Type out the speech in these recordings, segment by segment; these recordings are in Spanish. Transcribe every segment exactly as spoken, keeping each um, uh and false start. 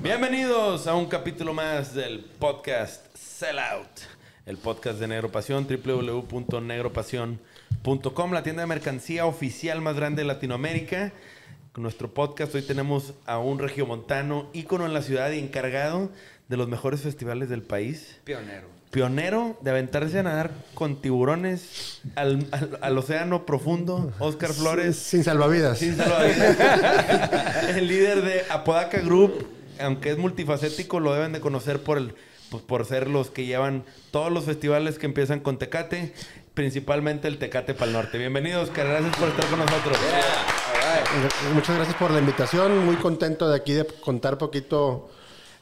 Bienvenidos a un capítulo más del podcast Sell Out, el podcast de Negro Pasión, doble u doble u doble u punto negro pasión punto com, la tienda de mercancía oficial más grande de Latinoamérica. Con nuestro podcast hoy tenemos a un regiomontano, ícono en la ciudad y encargado de los mejores festivales del país. Pionero. Pionero de aventarse a nadar con tiburones al, al, al océano profundo, Oscar Flores. Sin, sin salvavidas. Sin salvavidas. El líder de Apodaca Group. Aunque es multifacético, lo deben de conocer por el, pues por ser los que llevan todos los festivales que empiezan con Tecate, principalmente el Tecate Pa'l Norte. Bienvenidos, Oscar. Gracias por estar con nosotros. Yeah. Right. Muchas gracias por la invitación. Muy contento de aquí de contar poquito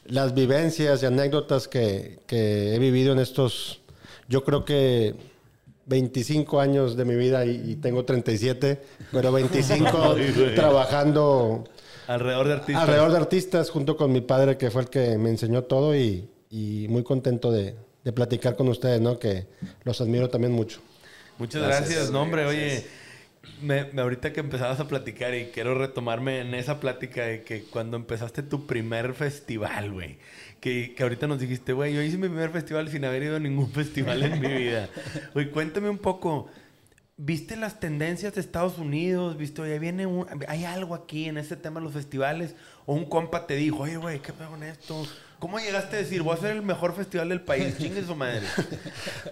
las vivencias y anécdotas que, que he vivido en estos, yo creo que veinticinco años de mi vida y, y tengo treinta y siete, pero veinticinco trabajando... Alrededor de artistas. Alrededor de artistas, junto con mi padre, que fue el que me enseñó todo. Y, y muy contento de, de platicar con ustedes, ¿no? Que los admiro también mucho. Muchas gracias. gracias. No, hombre, gracias. Oye, me, me ahorita que empezabas a platicar y quiero retomarme en esa plática de que cuando empezaste tu primer festival, güey. Que, que ahorita nos dijiste, güey, yo hice mi primer festival sin haber ido a ningún festival en mi vida. Güey, cuéntame un poco... ¿Viste las tendencias de Estados Unidos? ¿Viste? Oye, viene un, hay algo aquí en este tema de los festivales. O un compa te dijo, oye, güey, ¿qué pedo con esto? ¿Cómo llegaste a decir, voy a ser el mejor festival del país? Chingue su madre.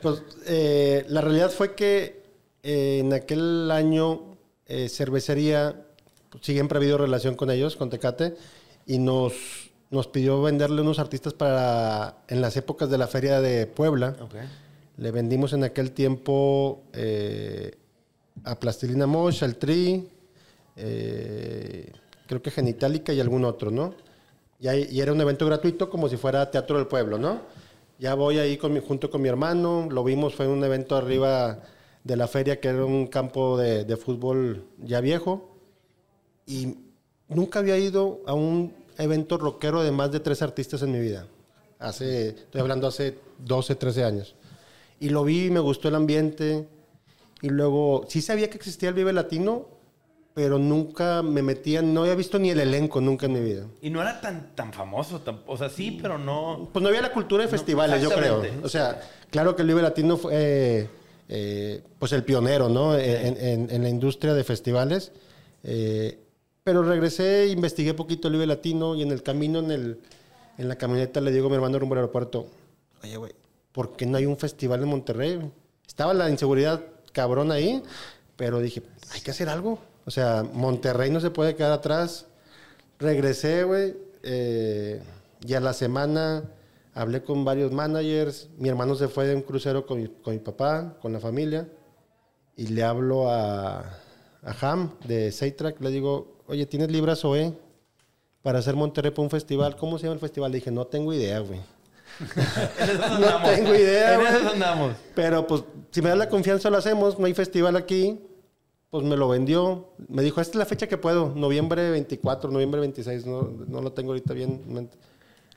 Pues eh, la realidad fue que eh, en aquel año eh, Cervecería, pues, siempre ha habido relación con ellos, con Tecate, y nos, nos pidió venderle unos artistas para en las épocas de la Feria de Puebla. Okay. Le vendimos en aquel tiempo eh, a Plastilina Mosh, al Tri, eh, creo que Genitalica y algún otro, ¿no? Y, ahí, y era un evento gratuito como si fuera Teatro del Pueblo, ¿no? Ya voy ahí con mi, junto con mi hermano, lo vimos, fue un evento arriba de la feria que era un campo de, de fútbol ya viejo. Y nunca había ido a un evento rockero de más de tres artistas en mi vida. Hace, estoy hablando hace doce, trece años. Y lo vi, me gustó el ambiente. Y luego, sí sabía que existía el Vive Latino, pero nunca me metía, no había visto ni el elenco nunca en mi vida. Y no era tan, tan famoso, tan, o sea, sí, pero no... Pues no había la cultura de festivales, no, yo creo. O sea, claro que el Vive Latino fue eh, eh, pues el pionero, ¿no? Sí. En, en, en la industria de festivales. Eh, pero regresé, investigué poquito el Vive Latino y en el camino, en, el, en la camioneta, le digo a mi hermano rumbo al aeropuerto, oye, güey, ¿por qué no hay un festival en Monterrey? Estaba la inseguridad cabrón ahí, pero dije, hay que hacer algo. O sea, Monterrey no se puede quedar atrás. Regresé, güey, eh, y a la semana hablé con varios managers. Mi hermano se fue de un crucero con mi, con mi papá, con la familia, y le hablo a, a Ham de Seitrack. Le digo, oye, ¿tienes libras Zoé para hacer Monterrey para un festival? ¿Cómo se llama el festival? Le dije, no tengo idea, güey. No tengo idea, en eso andamos. Pero pues si me da la confianza lo hacemos. No hay festival aquí. Pues me lo vendió. Me dijo, esta es la fecha que puedo. Noviembre veinticuatro, noviembre veintiséis. No, no lo tengo ahorita bien. Le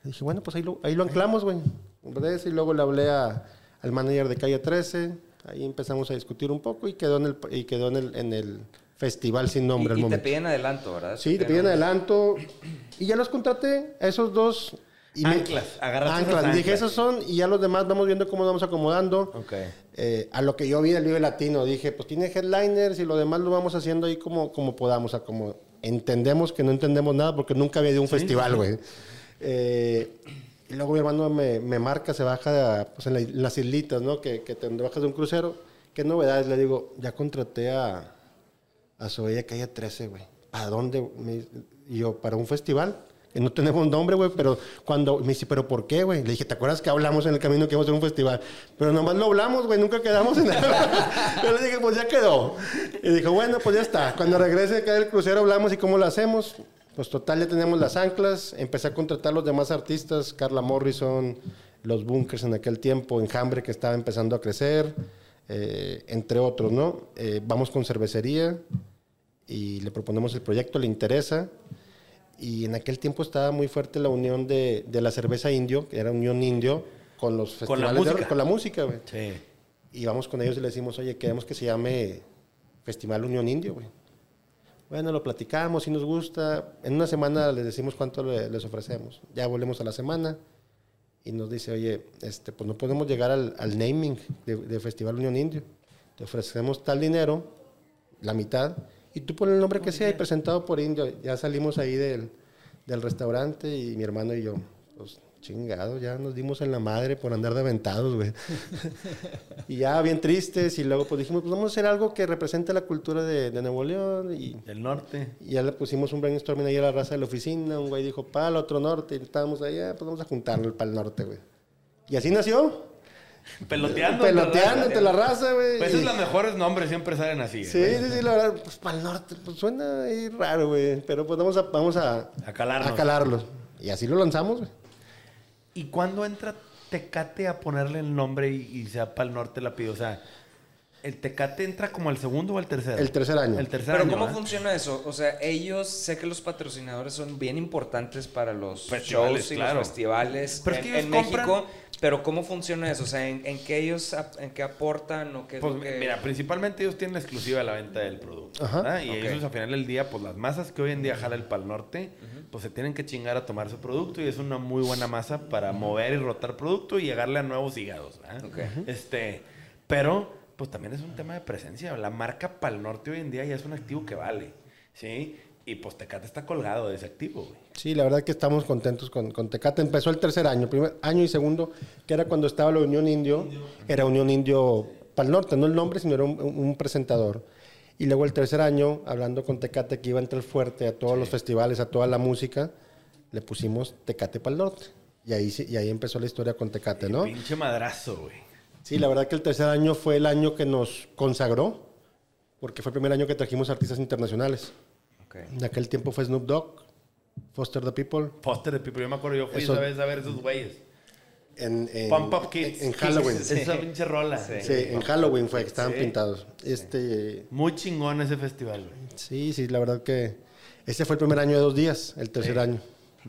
dije, bueno, pues ahí lo, ahí lo anclamos, güey. Y luego le hablé a, al manager de Calle trece. Ahí empezamos a discutir un poco y quedó en el, y quedó en el, en el festival sin nombre. Y, y te piden adelanto, ¿verdad? Sí, te piden adelanto. Y ya los contraté a esos dos. Y anclas, me, agarraste anclas. Anclas. Dije, esos son, y ya los demás vamos viendo cómo nos vamos acomodando. Okay. Eh, a lo que yo vi del Vive Latino, dije, pues tiene headliners y lo demás lo vamos haciendo ahí como, como podamos. O sea, como entendemos que no entendemos nada porque nunca había ido a un ¿Sí? festival, güey. Eh, y luego mi hermano me, me marca, se baja de, pues, en, la, en las islitas, ¿no? Que, que te bajas de un crucero. ¿Qué novedades? Le digo, ya contraté a, a Zoé, Calle trece, güey. ¿Para dónde? Me, y yo, ¿para un festival? No tenemos nombre, güey, pero cuando... Me dice, ¿pero por qué, güey? Le dije, ¿te acuerdas que hablamos en el camino que íbamos a hacer un festival? Pero nomás lo hablamos, güey, nunca quedamos en nada. Yo le dije, pues ya quedó. Y dijo, bueno, pues ya está. Cuando regrese acá del crucero hablamos y cómo lo hacemos. Pues total, ya tenemos las anclas. Empecé a contratar a los demás artistas. Carla Morrison, los Bunkers en aquel tiempo, Enjambre, que estaba empezando a crecer, eh, entre otros, ¿no? Eh, vamos con Cervecería y le proponemos el proyecto, le interesa. y en aquel tiempo estaba muy fuerte la unión de, de la cerveza indio, que era Unión Indio, con los festivales de rock, con la música, güey. Sí. Y vamos con ellos y le decimos, oye, queremos que se llame Festival Unión Indio, güey. Bueno, lo platicamos, si nos gusta. En una semana les decimos cuánto le, les ofrecemos. Ya volvemos a la semana y nos dice, oye, este, pues no podemos llegar al, al naming de, de Festival Unión Indio. Te ofrecemos tal dinero, la mitad, y tú pon el nombre que sea y presentado por Indio. Ya salimos ahí del, del restaurante y mi hermano y yo, pues chingado, ya nos dimos en la madre por andar de aventados, güey. Y ya bien tristes, y luego pues dijimos, pues vamos a hacer algo que represente la cultura de, de Nuevo León. Y, del norte. Y ya le pusimos un brainstorming ahí a la raza de la oficina, un güey dijo pal, otro norte, y estábamos ahí, ah, pues vamos a juntarlo el pal norte, güey. Y así nació. Peloteando. Peloteando entre la raza, güey. Pues esos y... los mejores nombres siempre salen así. Sí, güey. Sí, sí, la verdad, pues pal norte, pues suena ahí raro, güey, pero pues vamos a, vamos a, a calarlos. A calarlos. Y así lo lanzamos, güey. ¿Y cuándo entra Tecate a ponerle el nombre y, y sea Pa'l Norte la pidió? O sea, ¿el Tecate entra como al segundo o al tercero? El tercer año. El tercer Pero año, ¿cómo eh? funciona eso? O sea, ellos, sé que los patrocinadores son bien importantes para los festivales, shows y claro. los festivales pero en, es que en compran... México. Pero ¿cómo funciona eso? O sea, ¿en, en qué ellos ap en qué aportan? O qué pues que... mira, principalmente ellos tienen la exclusiva de la venta del producto. Ajá, y okay. ellos al final del día, pues las masas que hoy en día jala el Pal Norte, uh-huh. pues se tienen que chingar a tomar su producto y es una muy buena masa para uh-huh. mover y rotar producto y llegarle a nuevos hígados. Okay. Este, pero, pues también es un tema de presencia. La marca Pal Norte hoy en día ya es un activo que vale, ¿sí? Y pues Tecate está colgado de ese activo, güey. Sí, la verdad que estamos contentos con, con Tecate. Empezó el tercer año, primer año y segundo, que era cuando estaba la Unión Indio. Indio. Era Unión Indio Pa'l Norte, no el nombre, sino era un, un presentador. Y luego el tercer año, hablando con Tecate, que iba a entrar fuerte a todos sí. los festivales, a toda la música, le pusimos Tecate Pa'l Norte. Y ahí, y ahí empezó la historia con Tecate, el ¿no? Pinche madrazo, güey. Sí, la verdad que el tercer año fue el año que nos consagró, porque fue el primer año que trajimos artistas internacionales. Okay. En aquel tiempo fue Snoop Dogg, Foster the People. Foster the People, yo me acuerdo, yo fui esa vez a ver esos güeyes. En, en, Pump Up Kids. En, en Halloween. Sí, sí, sí. Esa pinche rola. Sí, sí en Halloween fue que estaban sí, pintados. Sí. Este, muy chingón ese festival, güey. Sí, sí, la verdad que ese fue el primer año de dos días, el tercer sí. año.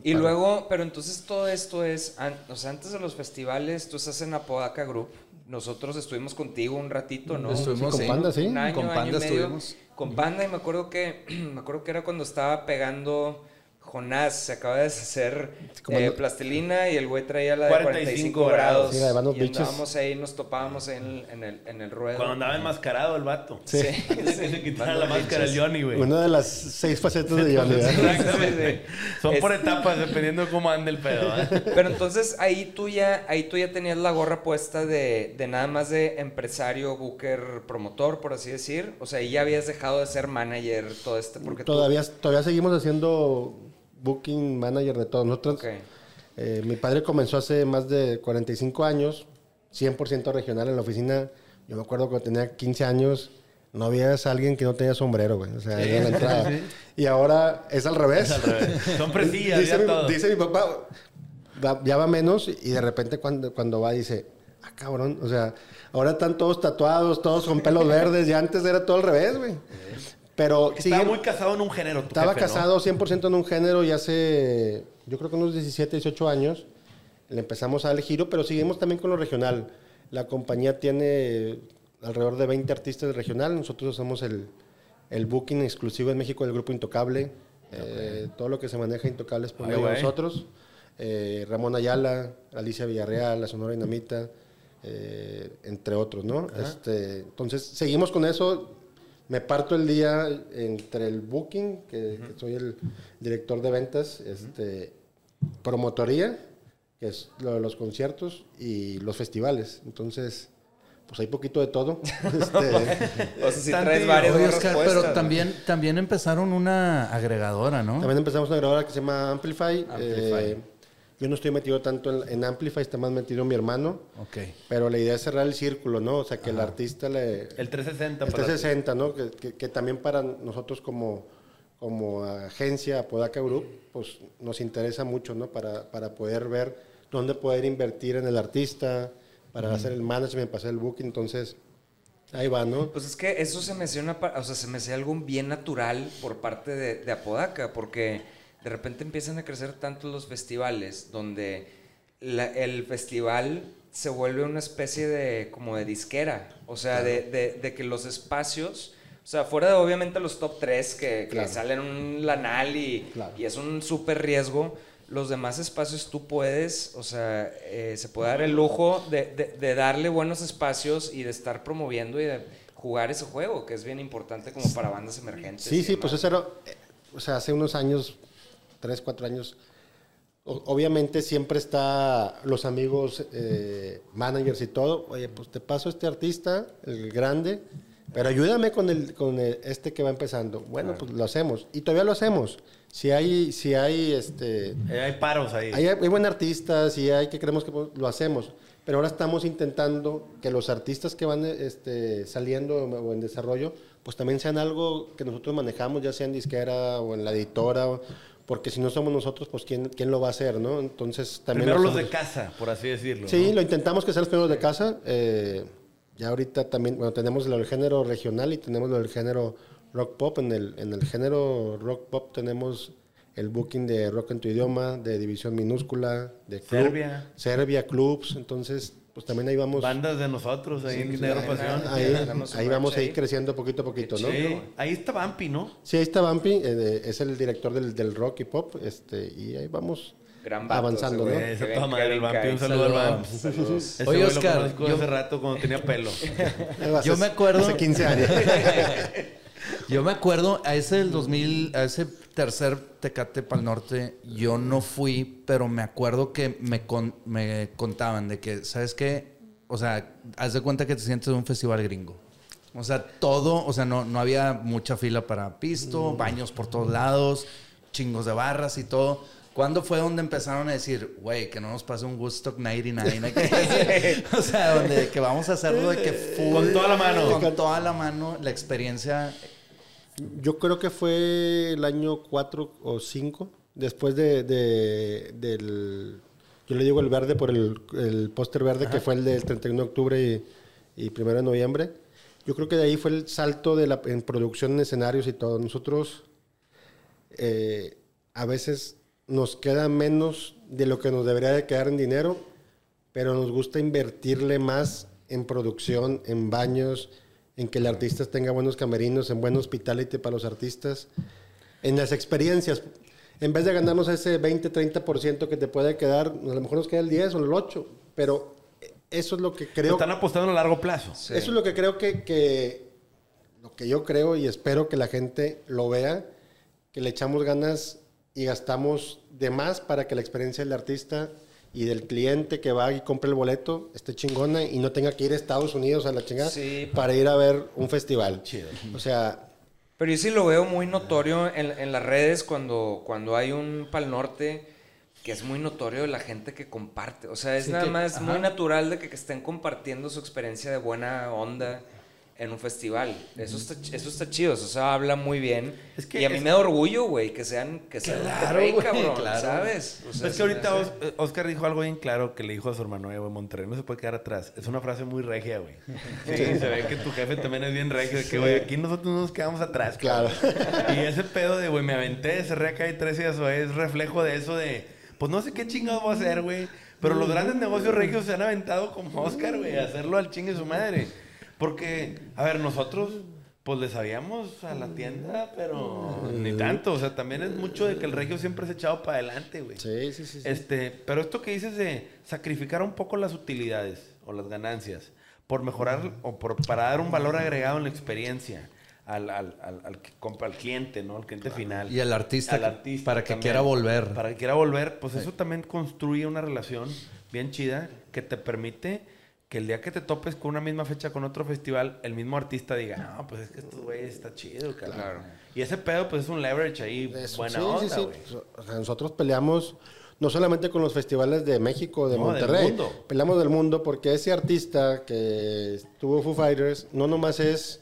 Y para. luego, pero entonces todo esto es, an, o sea, antes de los festivales, tú estás en Apodaca Group. Nosotros estuvimos contigo un ratito, ¿no? Estuvimos sí, con Panda, sí. Un año, con Panda año estuvimos. Medio, con Panda, y me acuerdo que me acuerdo que era cuando estaba pegando Jonás, se acaba de hacer eh, Plastilina y el güey traía la de cuarenta y cinco grados. Sí, la de Vanos Bichos. Y andábamos ahí, nos topábamos ahí en el, en el, en el ruedo. Cuando andaba enmascarado el vato. Sí. sí, sí. Se quitaba la máscara al Johnny, güey. Una de las seis facetas de Johnny, ¿verdad? Exactamente. Son es... por etapas, dependiendo de cómo anda el pedo, ¿eh? Pero entonces ahí tú ya, ahí tú ya tenías la gorra puesta de, de nada más de empresario, booker, promotor, por así decir. O sea, ahí ya habías dejado de ser manager, todo este... Porque todavía, tú... todavía seguimos haciendo... booking, manager de todos. Nosotros, okay. eh, mi padre comenzó hace más de cuarenta y cinco años, cien por ciento regional en la oficina. Yo me acuerdo cuando tenía quince años, no había alguien que no tenía sombrero, güey. O sea, sí. en la entrada. Sí. Y ahora es al revés. Es al revés. Son presillas, dice, dice mi papá, va, ya va menos, y de repente cuando, cuando va dice, ah, cabrón, o sea, ahora están todos tatuados, todos con pelos verdes, y antes era todo al revés, güey. Pero estaba siguen, muy casado en un género. Estaba jefe, casado ¿no? cien por ciento en un género y hace, yo creo que unos diecisiete, dieciocho años, le empezamos a dar el giro, pero seguimos también con lo regional. La compañía tiene alrededor de veinte artistas de regional. Nosotros hacemos el, el booking exclusivo en México del grupo Intocable. Okay. Eh, todo lo que se maneja Intocable es por medio de nosotros. Eh, Ramón Ayala, Alicia Villarreal, La Sonora Dinamita, eh, entre otros, ¿no? Uh-huh. este, entonces, seguimos con eso. Me parto el día entre el booking, que, uh-huh. que soy el director de ventas, este, promotoría, que es lo de los conciertos, y los festivales. Entonces, pues hay poquito de todo. este, o sea, si traes varias Oscar, pero también, también empezaron una agregadora, ¿no? También empezamos una agregadora que se llama Amplify. Amplify. Eh, yo no estoy metido tanto en, en Amplify, está más metido mi hermano. Ok. Pero la idea es cerrar el círculo, ¿no? O sea, que Ajá. el artista le... El trescientos sesenta. El trescientos sesenta, ti. ¿no? Que, que, que también para nosotros como, como agencia Apodaca Group, pues nos interesa mucho, ¿no? Para, para poder ver dónde poder invertir en el artista, para mm. hacer el management, para hacer el booking. Entonces, ahí va, ¿no? Pues es que eso se me hacía una... O sea, se me hacía algo bien natural por parte de, de Apodaca, porque... de repente empiezan a crecer tanto los festivales, donde la, el festival se vuelve una especie de, como de disquera, o sea, claro. de, de, de que los espacios, o sea, fuera de obviamente los top tres que, claro. que salen un lanal y, claro. y es un súper riesgo, los demás espacios tú puedes, o sea, eh, se puede dar el lujo de, de, de darle buenos espacios y de estar promoviendo y de jugar ese juego, que es bien importante como para bandas emergentes. Sí, sí, demás. Pues eso era, o sea, hace unos años, tres, cuatro años, o, obviamente siempre está los amigos, eh, managers y todo, oye, pues te paso este artista, el grande, pero ayúdame con, el, con el, este que va empezando. Bueno, claro. pues lo hacemos, y todavía lo hacemos. Si hay, si hay, este... hay paros ahí. Hay, hay buen artista, si hay que creemos que lo hacemos. Pero ahora estamos intentando que los artistas que van este, saliendo o en desarrollo, pues también sean algo que nosotros manejamos, ya sea en disquera o en la editora, o, porque si no somos nosotros, pues ¿quién, quién lo va a hacer, no? Entonces también... Primero los de casa, por así decirlo. Sí, ¿no? Lo intentamos que sean los primeros de casa. Eh, ya ahorita también, bueno, tenemos el género regional y tenemos el género... rock pop, en el, en el género rock pop tenemos el booking de Rock en tu Idioma, de División Minúscula, de club, Serbia. Serbia, clubs, entonces pues también ahí vamos. Bandas de nosotros, ahí sí, en Negro Pasión. Ahí, ahí, ahí vamos ahí creciendo poquito a poquito, ¿no? Sí, ahí está Bumpy, ¿no? Sí, ahí está Bumpy, eh, es el director del, del rock y pop, este, y ahí vamos. Gran vato, avanzando, güey, ¿no? Esa toda madre, el Bumpy, un saludo Salud, al Bumpy. Saludos. Ese Oye, Oscar, lo conozco yo... hace rato cuando tenía pelo. Yo me acuerdo. Hace quince años. Yo me acuerdo, a ese del dos mil, a ese tercer Tecate Pa'l Norte, yo no fui, pero me acuerdo que me, con, me contaban de que, ¿sabes qué? O sea, haz de cuenta que te sientes en un festival gringo. O sea, todo, o sea, no, no había mucha fila para pisto, baños por todos lados, chingos de barras y todo. ¿Cuándo fue donde empezaron a decir, güey, que no nos pase un Woodstock noventa y nueve aquí? O sea, donde que vamos a hacerlo de que full, con toda la mano. Con toda la mano, la experiencia... Yo creo que fue el año cuatro o cinco, después de, de, del... Yo le digo el verde por el, el póster verde, ajá, que fue el del treinta y uno de octubre y, y primero de noviembre. Yo creo que de ahí fue el salto de la, en producción, en escenarios y todo. Nosotros eh, a veces nos queda menos de lo que nos debería de quedar en dinero, pero nos gusta invertirle más en producción, en baños... en que el artista tenga buenos camerinos, en buen hospitality para los artistas, en las experiencias. En vez de ganarnos ese veinte, treinta por ciento que te puede quedar, a lo mejor nos queda el diez o el ocho, pero eso es lo que creo... Pero están apostando a largo plazo. Sí. Eso es lo que creo que, que... Lo que yo creo y espero que la gente lo vea, que le echamos ganas y gastamos de más para que la experiencia del artista... y del cliente que va y compra el boleto esté chingona y no tenga que ir a Estados Unidos a la chingada, sí, para ir a ver un festival. Chido. O sea... Pero yo sí lo veo muy notorio en, en las redes cuando, cuando hay un Pa'l Norte, que es muy notorio la gente que comparte. O sea, es sí, nada que, más ajá. muy natural de que, que estén compartiendo su experiencia de buena onda en un festival. Eso está, eso está chido, o sea, habla muy bien. Es que y a mí es... me da orgullo, güey, que sean... Que sean claro, güey, cabrón, claro. ¿Sabes? O sea, es que ahorita Os, Oscar dijo algo bien claro que le dijo a su hermano de Monterrey, no se puede quedar atrás. Es una frase muy regia, güey. Sí, sí, se ve que tu jefe también es bien regio, de que, güey, aquí nosotros no nos quedamos atrás. Claro. Y ese pedo de, güey, me aventé, cerré a Calle trece y eso es reflejo de eso de... Pues no sé qué chingados voy a hacer, güey. Pero los grandes negocios regios se han aventado como Oscar, güey, a hacerlo al chingue su madre. Porque, a ver, nosotros, pues le sabíamos a la tienda, pero ni tanto. O sea, también es mucho de que el regio siempre se ha echado para adelante, güey. Sí, sí, sí, sí. Este, pero esto que dices de sacrificar un poco las utilidades o las ganancias por mejorar o por, para dar un valor agregado en la experiencia al, al, al, al, que compra, al cliente, ¿no? Al cliente claro. final. Y al artista, al artista para que también, quiera volver. Para que quiera volver. Pues sí. Eso también construye una relación bien chida que te permite... Que el día que te topes con una misma fecha con otro festival, el mismo artista diga, no, pues es que esto, güey, está chido, cabrón. Claro. Y ese pedo, pues es un leverage ahí, eso, buena sí, onda, güey. Sí, sí. O sea, nosotros peleamos no solamente con los festivales de México, de no, Monterrey. Del mundo. Peleamos del mundo porque ese artista que estuvo Foo Fighters no nomás es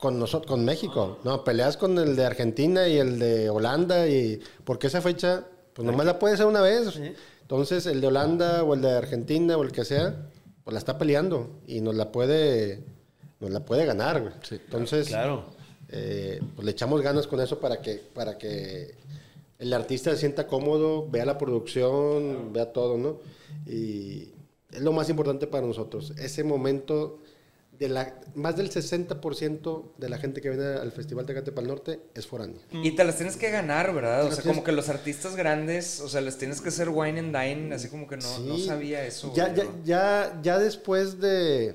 con nosotros, con México. No, peleas con el de Argentina y el de Holanda y... Porque esa fecha, pues nomás la puedes hacer una vez. ¿Sí? Entonces, el de Holanda o el de Argentina o el que sea... Pues la está peleando y nos la puede, nos la puede ganar, güey. Sí, entonces, claro. eh, pues le echamos ganas con eso para que, para que el artista se sienta cómodo, vea la producción, vea todo, ¿no? Y es lo más importante para nosotros. Ese momento, de la, más del sesenta por ciento de la gente que viene al Festival Tecate Pa'l Norte es foránea. Y te las tienes que ganar, ¿verdad? O sea, como que los artistas grandes, o sea, les tienes que hacer wine and dine, así como que no, sí, no sabía eso. Ya, ya, ya, ya después de...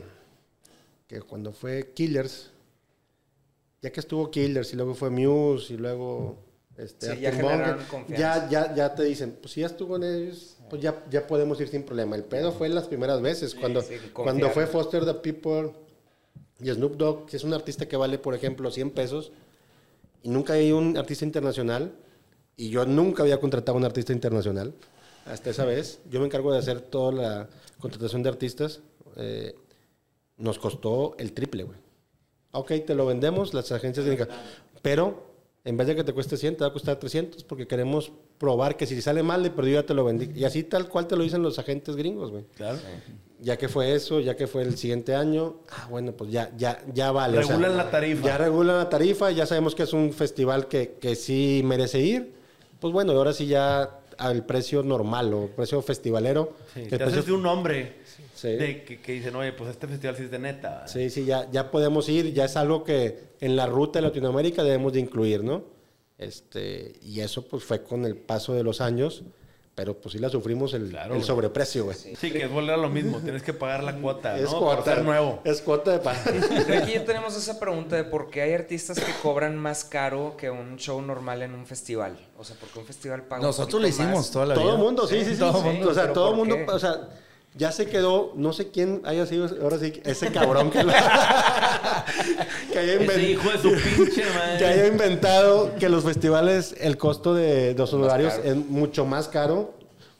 que cuando fue Killers, ya que estuvo Killers y luego fue Muse y luego... Este, sí, ya, Monger, ya, ya, ya te dicen, pues si ya estuvo en ellos, pues ya, ya podemos ir sin problema. El pedo fue las primeras veces, sí, cuando, sí, cuando fue Foster the People... Y Snoop Dogg, que es un artista que vale, por ejemplo, cien pesos, y nunca hay un artista internacional, y yo nunca había contratado a un artista internacional, hasta esa vez. Yo me encargo de hacer toda la contratación de artistas. Eh, nos costó el triple, güey. Ok, te lo vendemos, las agencias de... Pero, en vez de que te cueste cien, te va a costar trescientos, porque queremos probar que si sale mal, de perdido ya te lo vendí. Y así tal cual te lo dicen los agentes gringos, güey. Claro. Sí. Ya que fue eso, ya que fue el siguiente año, ah, bueno, pues ya, ya, ya vale. Regulan, o sea, la tarifa. Ya regulan la tarifa, ya sabemos que es un festival que, que sí merece ir. Pues bueno, ahora sí ya al precio normal o precio festivalero. Sí, que te haces de un hombre, sí, de, que, que dicen, oye, pues este festival sí es de neta. Sí, sí, ya, ya podemos ir, ya es algo que en la ruta de Latinoamérica debemos de incluir, ¿no? Este, y eso pues fue con el paso de los años. Pero pues sí la sufrimos el, claro, el sobreprecio, güey. Sí, sí, que es volver a lo mismo. Tienes que pagar la cuota, es, ¿no? Cuota, para ser nuevo. Es cuota de pagar. Aquí ya tenemos esa pregunta de por qué hay artistas que cobran más caro que un show normal en un festival. O sea, ¿por qué un festival paga? Nosotros le hicimos más toda la vida. Todo el mundo, sí, sí, sí. sí, todo sí mundo, o sea, todo el mundo, qué? o sea, ya se quedó, no sé quién haya sido, ahora sí, ese cabrón que, lo, que, haya ese hijo de su pinche madre, que haya inventado que los festivales, el costo de los honorarios es mucho más caro.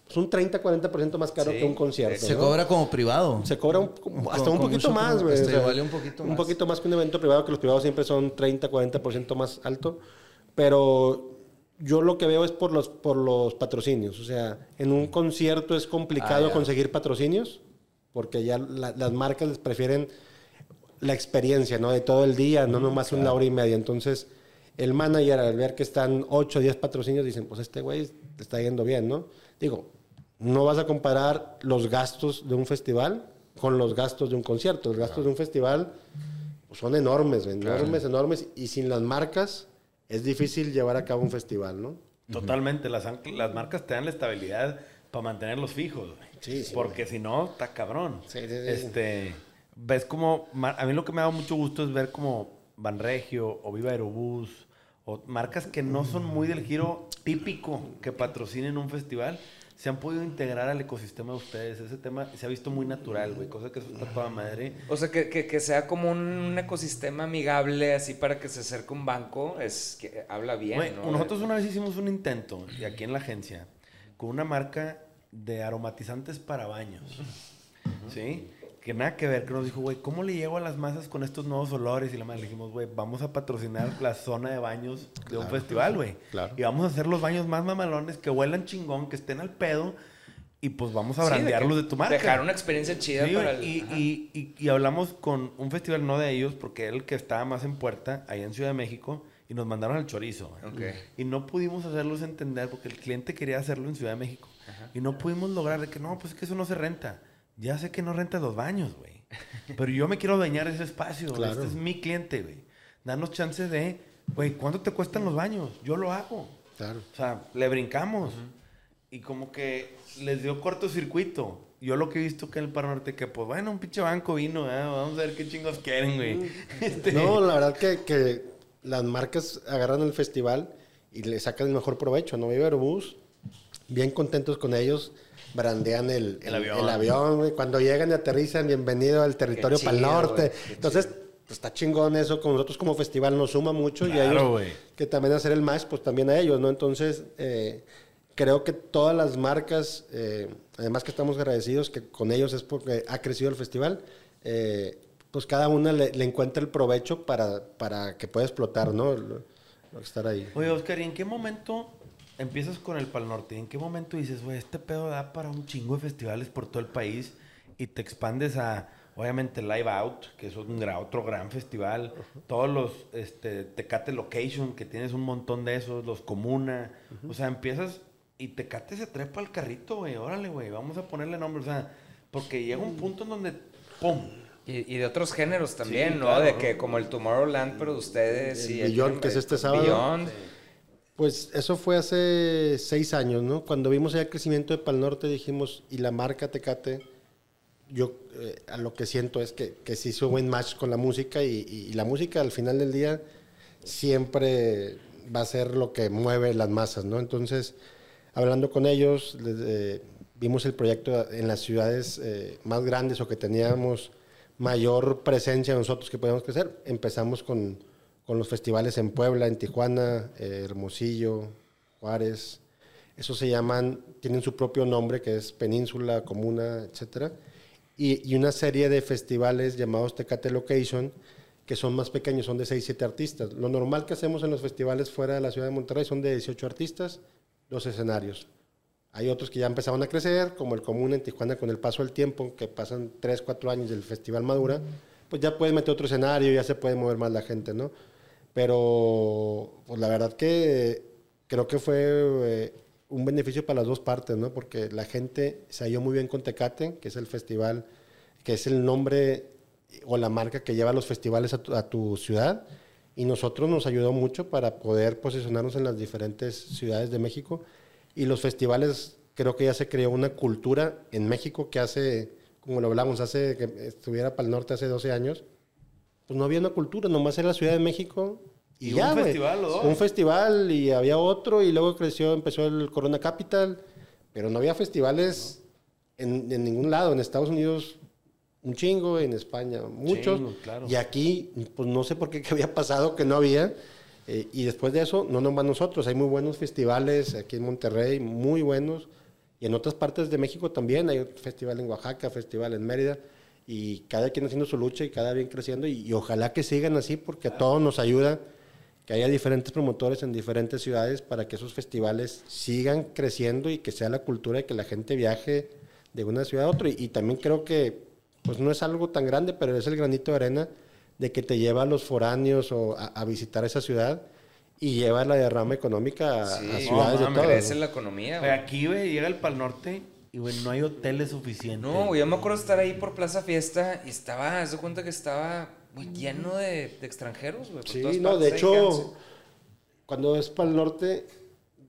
Es un treinta, cuarenta por ciento más caro, sí, que un concierto. Se, ¿no?, cobra como privado. Se cobra un, hasta con, un poquito más, güey. O sea, vale un poquito más. Un poquito más que un evento privado, que los privados siempre son treinta, cuarenta por ciento más alto. Pero... yo lo que veo es por los, por los patrocinios. O sea, en un concierto es complicado ah, conseguir patrocinios, porque ya la, las marcas les prefieren la experiencia, ¿no? De todo el día, no nomás claro. una hora y media. Entonces, el manager, al ver que están ocho o diez patrocinios, dicen, pues este güey te está yendo bien, ¿no? Digo, no vas a comparar los gastos de un festival con los gastos de un concierto. Los gastos claro. de un festival pues, son enormes, enormes, claro. enormes. Y sin las marcas... es difícil llevar a cabo un festival, ¿no? Totalmente. Las, las marcas te dan la estabilidad para mantenerlos fijos. Sí, sí, porque si no, está cabrón. Sí, sí, sí. Este, ves como... a mí lo que me ha dado mucho gusto es ver como Banregio o Viva Aerobús o marcas que no son muy del giro típico que patrocinen un festival, se han podido integrar al ecosistema de ustedes. Ese tema se ha visto muy natural, güey, cosa que eso está toda madre. O sea, que, que, que sea como un ecosistema amigable, así para que se acerque un banco, es que habla bien, güey, ¿no? Nosotros una vez hicimos un intento, y aquí en la agencia, con una marca de aromatizantes para baños, uh-huh. ¿sí? Que nada que ver, que nos dijo, güey, ¿cómo le llego a las masas con estos nuevos olores? Y la madre le dijimos, güey, vamos a patrocinar la zona de baños de claro, un festival, güey. Claro. Y vamos a hacer los baños más mamalones, que huelan chingón, que estén al pedo, y pues vamos a brandearlos sí, de, de tu marca. Dejar una experiencia chida sí, para el... Y, y, y, y hablamos con un festival, no de ellos, porque era el que estaba más en puerta, allá en Ciudad de México, y nos mandaron al chorizo. Okay. Y no pudimos hacerlos entender, porque el cliente quería hacerlo en Ciudad de México. Ajá. Y no pudimos lograr de que, no, pues es que eso no se renta. Ya sé que no rentas los baños, güey. Pero yo me quiero adueñar ese espacio. Claro. Este es mi cliente, güey. Danos chances de, güey, ¿cuánto te cuestan los baños? Yo lo hago. Claro. O sea, le brincamos. Uh-huh. Y como que les dio cortocircuito. Yo lo que he visto que en el Pa'l Norte, que pues, bueno, un pinche banco vino, ¿eh? Vamos a ver qué chingos quieren, güey. Uh-huh. este... No, la verdad que, que las marcas agarran el festival y le sacan el mejor provecho, ¿no? Viva Aerobús, bien contentos con ellos. Brandean el, el, el avión, el avión güey. Cuando llegan y aterrizan, bienvenido al territorio Pa'l Norte. Entonces, pues, está chingón eso. Con nosotros como festival nos suma mucho. Claro, y a ellos, güey, que también hacer el match, pues también a ellos, ¿no? Entonces, eh, creo que todas las marcas, eh, además que estamos agradecidos que con ellos es porque ha crecido el festival, eh, pues cada una le, le encuentra el provecho para, para que pueda explotar, ¿no? Lo, lo estar ahí. Oye, Oscar, ¿y en qué momento... empiezas con el Pa'l Norte? ¿En qué momento dices, güey, este pedo da para un chingo de festivales por todo el país? Y te expandes a, Obviamente Live Out, que es un, otro gran festival. Uh-huh. Todos los este, Tecate Location, que tienes un montón de esos, los Comuna. Uh-huh. O sea, empiezas y Tecate se trepa al carrito, güey. Órale, güey, vamos a ponerle nombre. O sea, porque llega un punto en donde ¡pum! Y, y de otros géneros también, sí, ¿no? Claro. De que como el Tomorrowland, pero de ustedes... El, y el Beyond, el, que es este sábado. Beyond. Sí. Pues eso fue hace seis años, ¿no? Cuando vimos ya el crecimiento de Pa'l Norte, dijimos, y la marca Tecate... Yo eh, a lo que siento es que, que se hizo buen match con la música y, y, y la música al final del día siempre va a ser lo que mueve las masas, ¿no? Entonces, hablando con ellos, les, eh, vimos el proyecto en las ciudades eh, más grandes o que teníamos mayor presencia nosotros que podíamos crecer. Empezamos con, con los festivales en Puebla, en Tijuana, eh, Hermosillo, Juárez. Esos se llaman, tienen su propio nombre que es Península, Comuna, etcétera. Y una serie de festivales llamados Tecate Location, que son más pequeños, son de seis, siete artistas. Lo normal que hacemos en los festivales fuera de la ciudad de Monterrey son de dieciocho artistas, dos escenarios. Hay otros que ya empezaron a crecer, como el común en Tijuana, con el paso del tiempo, que pasan tres, cuatro años del festival madura, pues ya puedes meter otro escenario, ya se puede mover más la gente, ¿no? Pero pues la verdad que creo que fue... Eh, un beneficio para las dos partes, ¿no? Porque la gente se halló muy bien con Tecate, que es el festival, que es el nombre o la marca que lleva los festivales a tu, a tu ciudad, y nosotros nos ayudó mucho para poder posicionarnos en las diferentes ciudades de México, y los festivales, creo que ya se creó una cultura en México que hace, como lo hablamos, hace que estuviera Pa'l Norte hace doce años, pues no había una cultura, nomás en la Ciudad de México... Y, y ya, un festival, ¿o? Un festival y había otro y luego creció, empezó el Corona Capital, pero no había festivales no. En, en ningún lado. En Estados Unidos un chingo, en España muchos, chingo, claro. Y aquí pues no sé por qué que había pasado que no había. Eh, y después de eso, no nomás nosotros, hay muy buenos festivales aquí en Monterrey, muy buenos, y en otras partes de México también, hay un festival en Oaxaca, festival en Mérida. Y cada quien haciendo su lucha y cada bien creciendo y, y ojalá que sigan así porque a todos nos ayuda. Que haya diferentes promotores en diferentes ciudades para que esos festivales sigan creciendo y que sea la cultura de que la gente viaje de una ciudad a otra. Y, y también creo que pues no es algo tan grande, pero es el granito de arena de que te lleva a los foráneos o a, a visitar esa ciudad y lleva la derrama económica a, sí. a ciudades oh, man, de todo. Crece la economía. Güey. Aquí, güey, llega el Pa'l Norte y, güey, no hay hoteles suficientes. No, güey, yo me acuerdo estar ahí por Plaza Fiesta y estaba, haz de cuenta que estaba... Muy lleno de, de extranjeros, güey. Sí, no, de hecho, canse. Cuando es Pa'l Norte,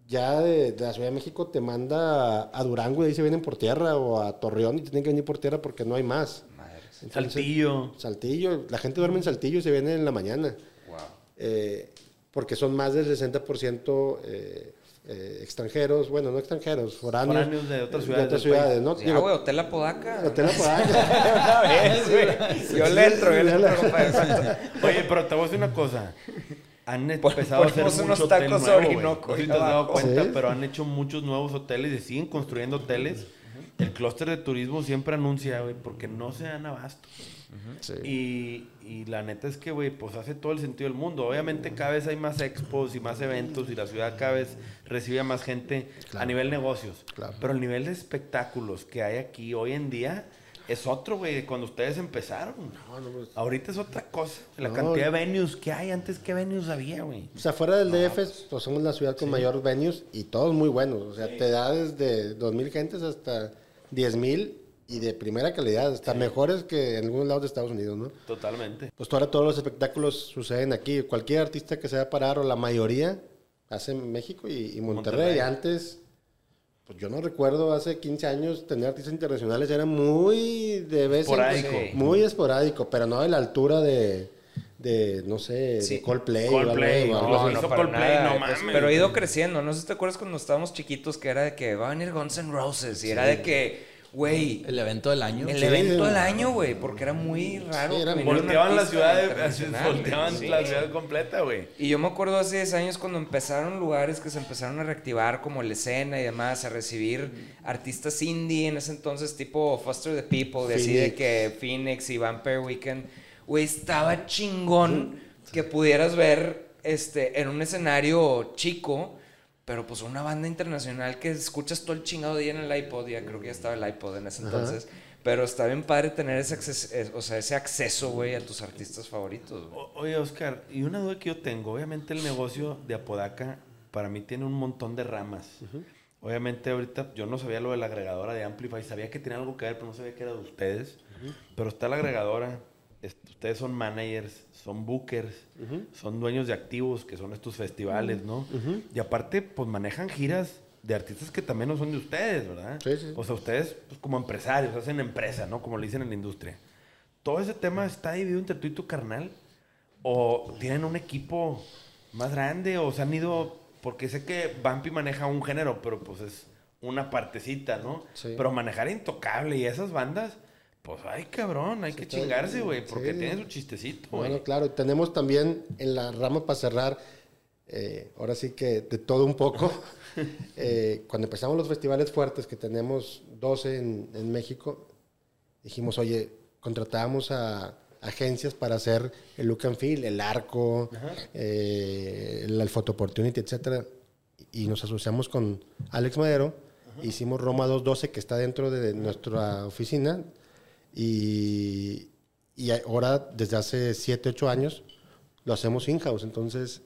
ya de, de la Ciudad de México te manda a, a Durango y ahí se vienen por tierra, o a Torreón y tienen que venir por tierra porque no hay más. Madre. Entonces, Saltillo. Saltillo, la gente duerme en Saltillo y se viene en la mañana. Wow. Eh, porque son más del sesenta por ciento eh, eh, extranjeros, bueno, no extranjeros, foráneos. Foráneos de otras ciudades. De otras ciudades, ¿no? Ya, güey, Hotel Apodaca. Hotel Apodaca. Una vez, güey. Yo le entro, yo le entro, compadre. Oye, pero te voy a decir una cosa. Han empezado a hacer muchos tacos Orinoco. No sé si te has dado cuenta, pero han hecho muchos nuevos hoteles y siguen construyendo hoteles. El clúster de turismo siempre anuncia, güey, porque no se dan abasto. Uh-huh. Sí. Y, y la neta es que, güey, pues hace todo el sentido del mundo. Obviamente uh-huh. cada vez hay más expos y más eventos y la ciudad cada vez recibe a más gente claro. a nivel negocios. Claro. Pero el nivel de espectáculos que hay aquí hoy en día es otro, güey, cuando ustedes empezaron. No, no, pues, ahorita es otra cosa. La no, cantidad de venues que hay, antes que venues había, güey. O sea, fuera del no, D F, pues, pues somos la ciudad con sí. mayor venues y todos muy buenos. O sea, sí. te da desde dos mil gentes hasta diez mil. Y de primera calidad, hasta sí. mejores que en algunos lados de Estados Unidos, ¿no? Totalmente. Pues ahora todos los espectáculos suceden aquí. Cualquier artista que se va a parar, o la mayoría, hace México y, y Monterrey. Monterrey. Antes, pues yo no recuerdo, hace quince años, tener artistas internacionales era muy de veces... Esporádico. Sí. Muy esporádico, pero no de la altura de... de, no sé, sí. de Coldplay. Coldplay, no, no, no, para Coldplay nada, no mames. Pero he ido creciendo. No sé si te acuerdas cuando estábamos chiquitos que era de que va a venir Guns N' Roses y sí. era de que... Güey. El evento del año. El sí, evento del año, güey. Porque era muy raro. Sí, era volteaban la ciudad, volteaban sí. la ciudad completa, güey. Y yo me acuerdo hace diez años cuando empezaron lugares que se empezaron a reactivar, como la escena y demás, a recibir mm. artistas indie en ese entonces, tipo Foster the People, de Phoenix. Así de que Phoenix y Vampire Weekend. Güey, estaba chingón mm. que pudieras ver este, en un escenario chico. Pero pues una banda internacional que escuchas todo el chingado día en el iPod, ya creo que ya estaba el iPod en ese entonces, ajá. Pero está bien padre tener ese acceso, o sea, ese acceso, güey, a tus artistas favoritos, güey. Oye, Oscar, y una duda que yo tengo. Obviamente el negocio de Apodaca para mí tiene un montón de ramas. Uh-huh. Obviamente ahorita yo no sabía lo de la agregadora de Amplify. Sabía que tenía algo que ver, pero no sabía que era de ustedes. Uh-huh. Pero está la agregadora. Ustedes son managers, son bookers, uh-huh, son dueños de activos, que son estos festivales, ¿no? Uh-huh. Y aparte, pues manejan giras de artistas que también no son de ustedes, ¿verdad? Sí, sí. O sea, ustedes, pues, como empresarios, hacen empresa, ¿no? Como le dicen en la industria. ¿Todo ese tema está dividido entre tú y tu carnal? ¿O tienen un equipo más grande? ¿O se han ido...? Porque sé que Bumpy maneja un género, pero pues es una partecita, ¿no? Sí. Pero manejar Intocable y esas bandas... Pues, ay, cabrón, hay sí, que chingarse, güey, porque sí, tiene su chistecito, güey. Bueno, claro, tenemos también en la rama para cerrar, eh, ahora sí que de todo un poco. eh, cuando empezamos los festivales fuertes, que tenemos doce en, en México, dijimos, oye, contratábamos a agencias para hacer el look and feel, el arco, eh, el, el photo opportunity, etcétera. Y nos asociamos con Alex Madero, ajá, hicimos Roma dos doce, que está dentro de nuestra, ajá, oficina. Y, y ahora, desde hace siete, ocho años, lo hacemos in-house. Entonces,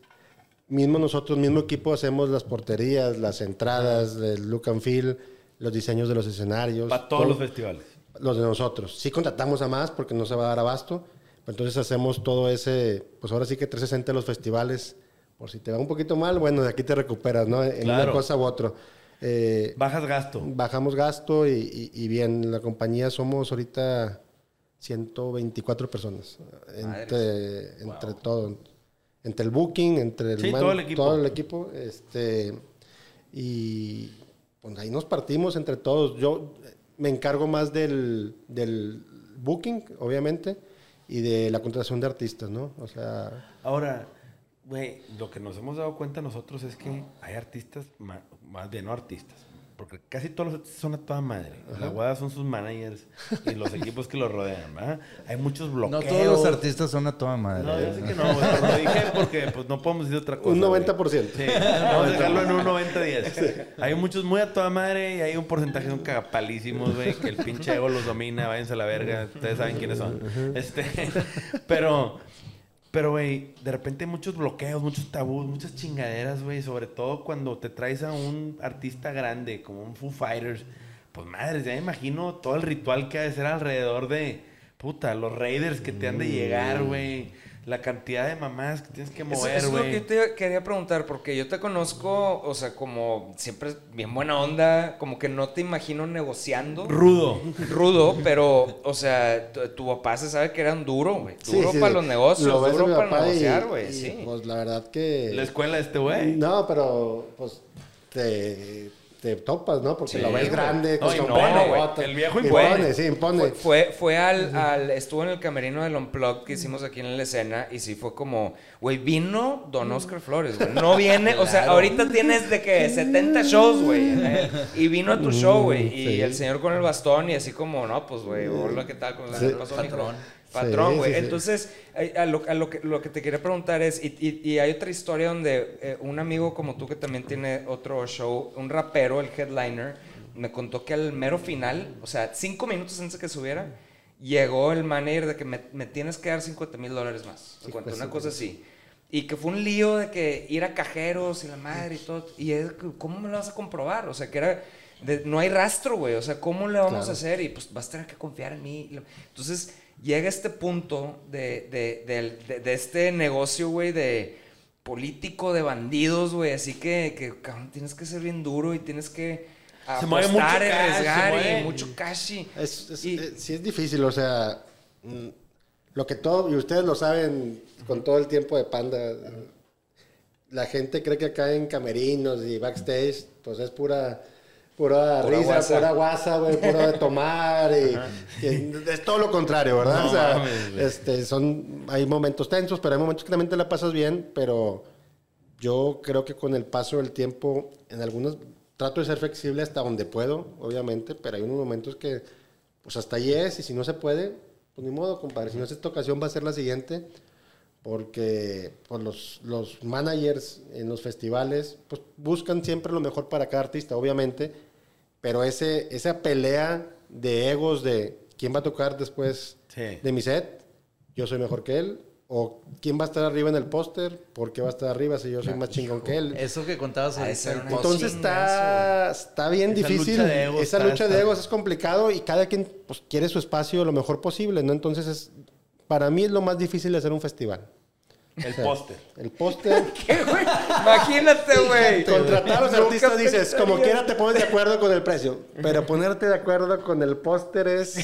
mismo nosotros, mismo equipo, hacemos las porterías, las entradas, el look and feel, los diseños de los escenarios. Para todos los festivales. Los de nosotros. Sí contratamos a más porque no se va a dar abasto. Pero entonces hacemos todo ese, pues ahora sí que trescientos sesenta los festivales. Por si te va un poquito mal, bueno, de aquí te recuperas, ¿no? En claro, una cosa u otra. Eh, Bajas gasto. Bajamos gasto y, y, y bien, la compañía somos ahorita ciento veinticuatro personas. Entre, entre wow, todo. Entre el booking, entre el, sí, man, todo el equipo. Todo el equipo, este, y pues ahí nos partimos entre todos. Yo me encargo más del, del booking, obviamente, y de la contratación de artistas, ¿no? O sea... Ahora... Güey, lo que nos hemos dado cuenta nosotros es que hay artistas, más, más bien no artistas, porque casi todos los artistas son a toda madre. Ajá. La guada son sus managers y los equipos que los rodean, ¿verdad? Hay muchos bloqueos. No todos los artistas son a toda madre. No, yo sé que no, güey, pero lo dije porque pues, no podemos decir otra cosa. Un noventa por ciento. Güey. Sí, vamos a dejarlo en un noventa diez. Sí. Hay muchos muy a toda madre y hay un porcentaje, son cagapalísimos, güey, que el pinche ego los domina, váyanse a la verga, ustedes saben quiénes son. Este, pero... Pero, güey, de repente hay muchos bloqueos, muchos tabús, muchas chingaderas, güey. Sobre todo cuando te traes a un artista grande, como un Foo Fighters. Pues, madre, ya me imagino todo el ritual que ha de ser alrededor de... Puta, los raiders que te han de llegar, güey. La cantidad de mamás que tienes que mover, güey. Eso es lo que yo te quería preguntar, porque yo te conozco, o sea, como siempre bien buena onda, como que no te imagino negociando. Rudo. Rudo, pero, o sea, tu, tu papá se sabe que eran duro, güey. Duro sí, sí, para los negocios, lo duro para negociar, güey. Sí. Pues la verdad que... La escuela de este güey. No, pero, pues, te... te topas, ¿no? Porque sí, lo ves wey, grande. No, impone, güey. El viejo impone. Impone, sí, impone. Fue, fue al, al... Estuvo en el camerino del Unplugged que hicimos aquí en la escena y sí fue como... Güey, vino Don Oscar Flores, güey. No viene... Claro. O sea, ahorita tienes de que setenta shows, güey. ¿Eh? Y vino a tu show, güey. Y sí, el señor con el bastón y así como... No, pues, güey. Hola, ¿qué tal? ¿Cómo se pasó, patrón? Patrón, güey. Sí, sí, sí. Entonces, a lo, a lo, que, lo que te quería preguntar es, y, y, y hay otra historia donde eh, un amigo como tú que también tiene otro show, un rapero, el headliner, me contó que al mero final, o sea, cinco minutos antes de que subiera, llegó el manager de que me, me tienes que dar cincuenta mil dólares más. Sí, cuanto, pues, una sí, cosa así. Y que fue un lío de que ir a cajeros y la madre y todo. Y es, ¿cómo me lo vas a comprobar? O sea, que era... De, no hay rastro, güey. O sea, ¿cómo le vamos, claro, a hacer? Y pues vas a tener que confiar en mí. Entonces... Llega este punto de, de, de, de, de este negocio, güey, de político, de bandidos, güey. Así que, que, cabrón, tienes que ser bien duro y tienes que apostar, arriesgar y mucho cash. Y, es, es, y, es, sí, es difícil, o sea, lo que todo, y ustedes lo saben con todo el tiempo de Panda, la gente cree que acá en camerinos y backstage, pues es pura... Pura, pura risa, guasa, pura guasa, güey, pura de tomar. Y, y es todo lo contrario, ¿verdad? No, o sea, mames, este, son, hay momentos tensos, pero hay momentos que también te la pasas bien. Pero yo creo que con el paso del tiempo, en algunos, trato de ser flexible hasta donde puedo, obviamente. Pero hay unos momentos que, pues hasta ahí es. Y si no se puede, pues ni modo, compadre. Si no es esta ocasión, va a ser la siguiente. Porque pues, los, los managers en los festivales pues, buscan siempre lo mejor para cada artista, obviamente. Pero ese, esa pelea de egos de ¿quién va a tocar después sí. de mi set? Yo soy mejor que él. ¿O quién va a estar arriba en el póster? ¿Por qué va a estar arriba si yo soy claro, más chingón hijo. que él? Eso que contabas. Ah, esa entonces está, está bien esa difícil. Lucha de egos, esa lucha está, de egos es complicado y cada quien pues, quiere su espacio lo mejor posible, ¿no? Entonces, es, para mí es lo más difícil de hacer un festival. El o sea, póster. El póster. ¿Qué, güey? Imagínate, güey. Contratar a los artistas dices, como quiera te pones de acuerdo con el precio, pero ponerte de acuerdo con el póster es...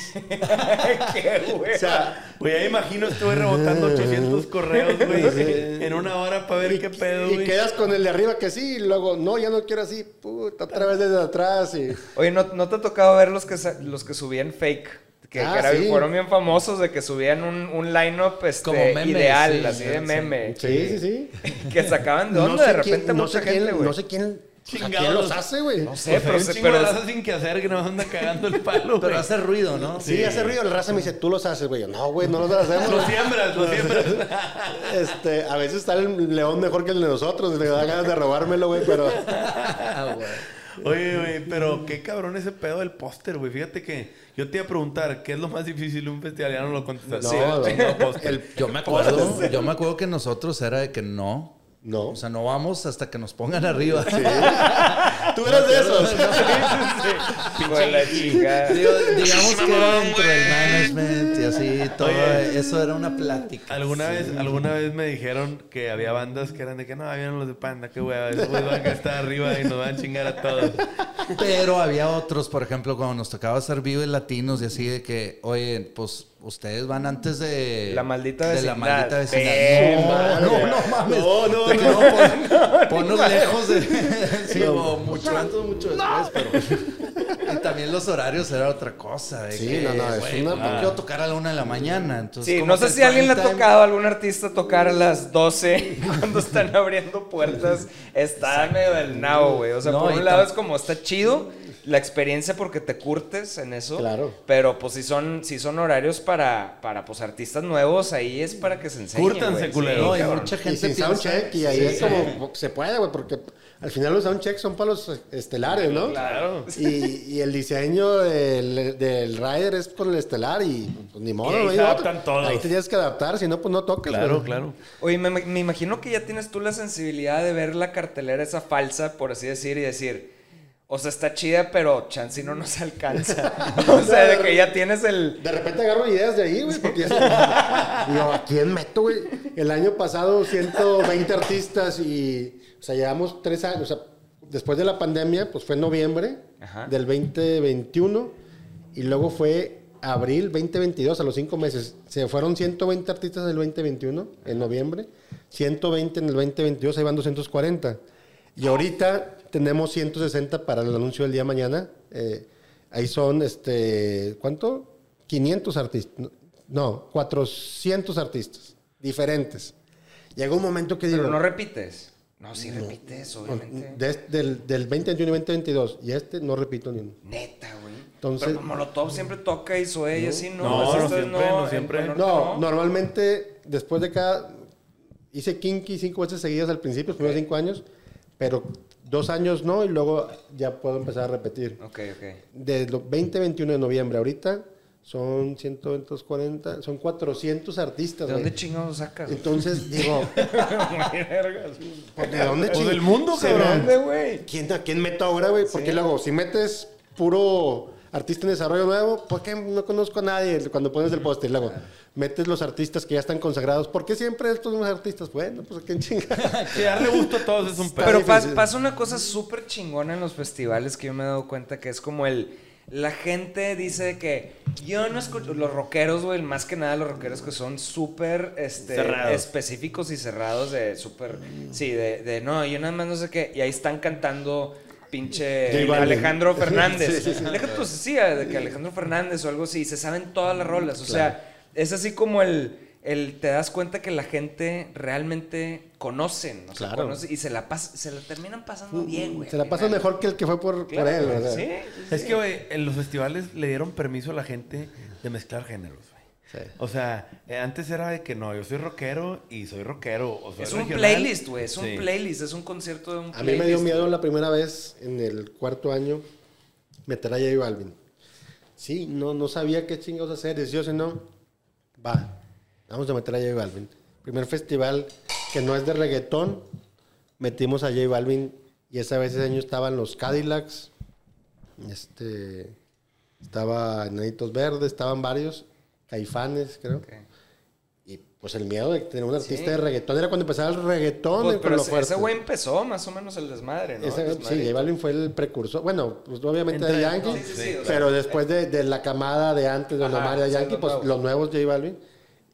¿Qué, güey? O sea, güey, ya imagino estuve rebotando ochocientos correos, güey, en una hora para ver y, qué pedo, güey. Y quedas con el de arriba que sí, y luego, no, ya no quiero así, puta, otra vez desde atrás. Y... Oye, ¿no, ¿no te ha tocado ver los que, los que subían fake? Que, ah, que era, sí. fueron bien famosos de que subían un, un line-up este, ideal, sí, así sí, de meme. Sí, que, sí, sí. Que sacaban de onda no sé de repente quién, mucha no sé gente, güey. No sé quién, a quién los hace, güey. No sé, pues pero... pero raza sin que hacer, que nos anda cagando el palo, pero hace ruido, ¿no? Sí, sí, hace ruido. La raza me dice, tú los haces, güey. No, güey, no los hacemos. Los siembras, los siembras. este, a veces está el león mejor que el de nosotros. Le da ganas de robármelo, güey, pero... ah, güey. Oye, güey, pero qué cabrón ese pedo del póster, güey. Fíjate que yo te iba a preguntar qué es lo más difícil de un festival. Ya no lo contestaste. No, no, no, el, yo me acuerdo, yo me acuerdo que nosotros era de que no. No. O sea, no vamos hasta que nos pongan arriba. Sí. Tú eras de esos. La chica. Digo, digamos que era entre el management y así todo. Oye, eso era una plática. Alguna sí. vez, alguna vez me dijeron que había bandas que eran de que no, habían los de Panda, qué hueva, después van a estar arriba y nos van a chingar a todos. Pero había otros, por ejemplo, cuando nos tocaba hacer Vive Latinos y así de que, oye, pues ustedes van antes de... La maldita vecindad. De la maldita vecindad. Tema, no, no, no mames. No, no, no. no, pon, no ponnos no, lejos de... sí, no, mucho antes, mucho después, no. pero... Y también los horarios era otra cosa. De sí, que, no, no. Es una... Claro. Quiero tocar a la una de la mañana. Entonces, sí, no sé si alguien le ha tocado a algún artista tocar a las doce cuando están abriendo puertas. Está medio del nabo, güey. O sea, no, por un lado es como, está chido la experiencia porque te curtes en eso. Claro. Pero pues si son, si son horarios para, para pues, artistas nuevos, ahí es para que se enseñen. Cúrtanse, culero. No, hay mucha gente sin soundcheck y ahí sí, es sí. como se puede, güey, porque al final los soundchecks son para los estelares, ¿no? Claro. Y, y el diseño del, del rider es con el estelar y pues, ni modo. Y ahí güey, se adaptan no, todos. Ahí te tienes que adaptar, si no, pues no tocas. Claro, güey. Claro. Oye, me, me imagino que ya tienes tú la sensibilidad de ver la cartelera esa falsa, por así decir, y decir... O sea, está chida, pero chance no nos alcanza. O sea, de que ya tienes el... De repente agarro ideas de ahí, güey, porque... Digo, ¿a quién meto, güey? El año pasado ciento veinte artistas y... O sea, llevamos tres años... O sea, después de la pandemia, pues fue en noviembre Ajá. del veinte veintiuno y luego fue abril veinte veintidós, a los cinco meses. Se fueron ciento veinte artistas en el veinte veintiuno, en noviembre. ciento veinte en el veinte veintidós, ahí van doscientos cuarenta. Y ahorita... Tenemos ciento sesenta para el anuncio del día de mañana. Eh, ahí son, este, ¿cuánto? quinientos artistas. No, cuatrocientos artistas diferentes. Llega un momento que digo... Pero no repites. No, sí no, repites, obviamente. Desde, del, del veinte veintiuno y veinte veintidós. Y este no repito ni uno. Neta, güey. Entonces, pero como Molotov siempre toca y Zoé y así, ¿no? No, no, siempre, no, no siempre. No, no, normalmente después de cada... Hice Kinky cinco veces seguidas al principio, los primeros cinco años. Pero... Dos años no, y luego ya puedo empezar a repetir. Ok, ok. Desde el veinte veintiuno de noviembre ahorita son ciento cuarenta, son cuatrocientos artistas. ¿De dónde güey. chingados sacas? Entonces digo... ¿De dónde chingados? ¿O del mundo, cabrón? ¿De dónde, güey? ¿Quién, ¿a quién meto ahora, güey? Porque sí. luego, si metes puro artista en desarrollo nuevo, ¿por qué no conozco a nadie cuando pones el póster? Luego... Metes los artistas que ya están consagrados. ¿Por qué siempre estos mismos artistas? Bueno, pues qué chingada. Que darle gusto a todos es un pedo. Pero pasa, pasa una cosa súper chingona en los festivales que yo me he dado cuenta que es como el... La gente dice que yo no escucho... Los rockeros, güey, más que nada los rockeros que son súper este, específicos y cerrados de súper... Sí, de, de no, yo nada más no sé qué. Y ahí están cantando... Pinche Alejandro Fernández. Sí, sí, sí. Alejandro, sí, de que Alejandro Fernández o algo así. Se saben todas las rolas, o claro. sea... Es así como el, el... Te das cuenta que la gente realmente conocen. O sea, claro. Conoce, y se la, pas, se la terminan pasando bien, güey. Se la pasan mejor que el que fue por, claro, por él, güey. ¿Sí? Sí, es sí. que, güey, en los festivales le dieron permiso a la gente de mezclar géneros, güey. Sí. O sea, eh, antes era de que no, yo soy rockero y soy rockero. O soy es regional. Un playlist, güey. Es un sí. playlist. Es un concierto de un a playlist. A mí me dio miedo la primera vez, en el cuarto año, meter a J Balvin. Sí, no, no sabía qué chingados hacer. Decidió, si no, va, vamos a meter a J Balvin. Primer festival que no es de reggaetón, metimos a J Balvin. Y esa vez ese año estaban los Cadillacs, este, estaba Enanitos Verdes, estaban varios, Caifanes, creo. Okay. Y pues el miedo de tener un artista sí. de reggaetón, era cuando empezaba el reggaetón. Pues, pero ese, ese güey empezó más o menos el desmadre, ¿no? Ese, el desmadre. Sí, J Balvin fue el precursor, bueno, pues obviamente Entre, de Yankee, no, sí, sí, sí, pero claro. después de, de la camada de antes, de Omar y Yankee, pues nuevos. Los nuevos J Balvin,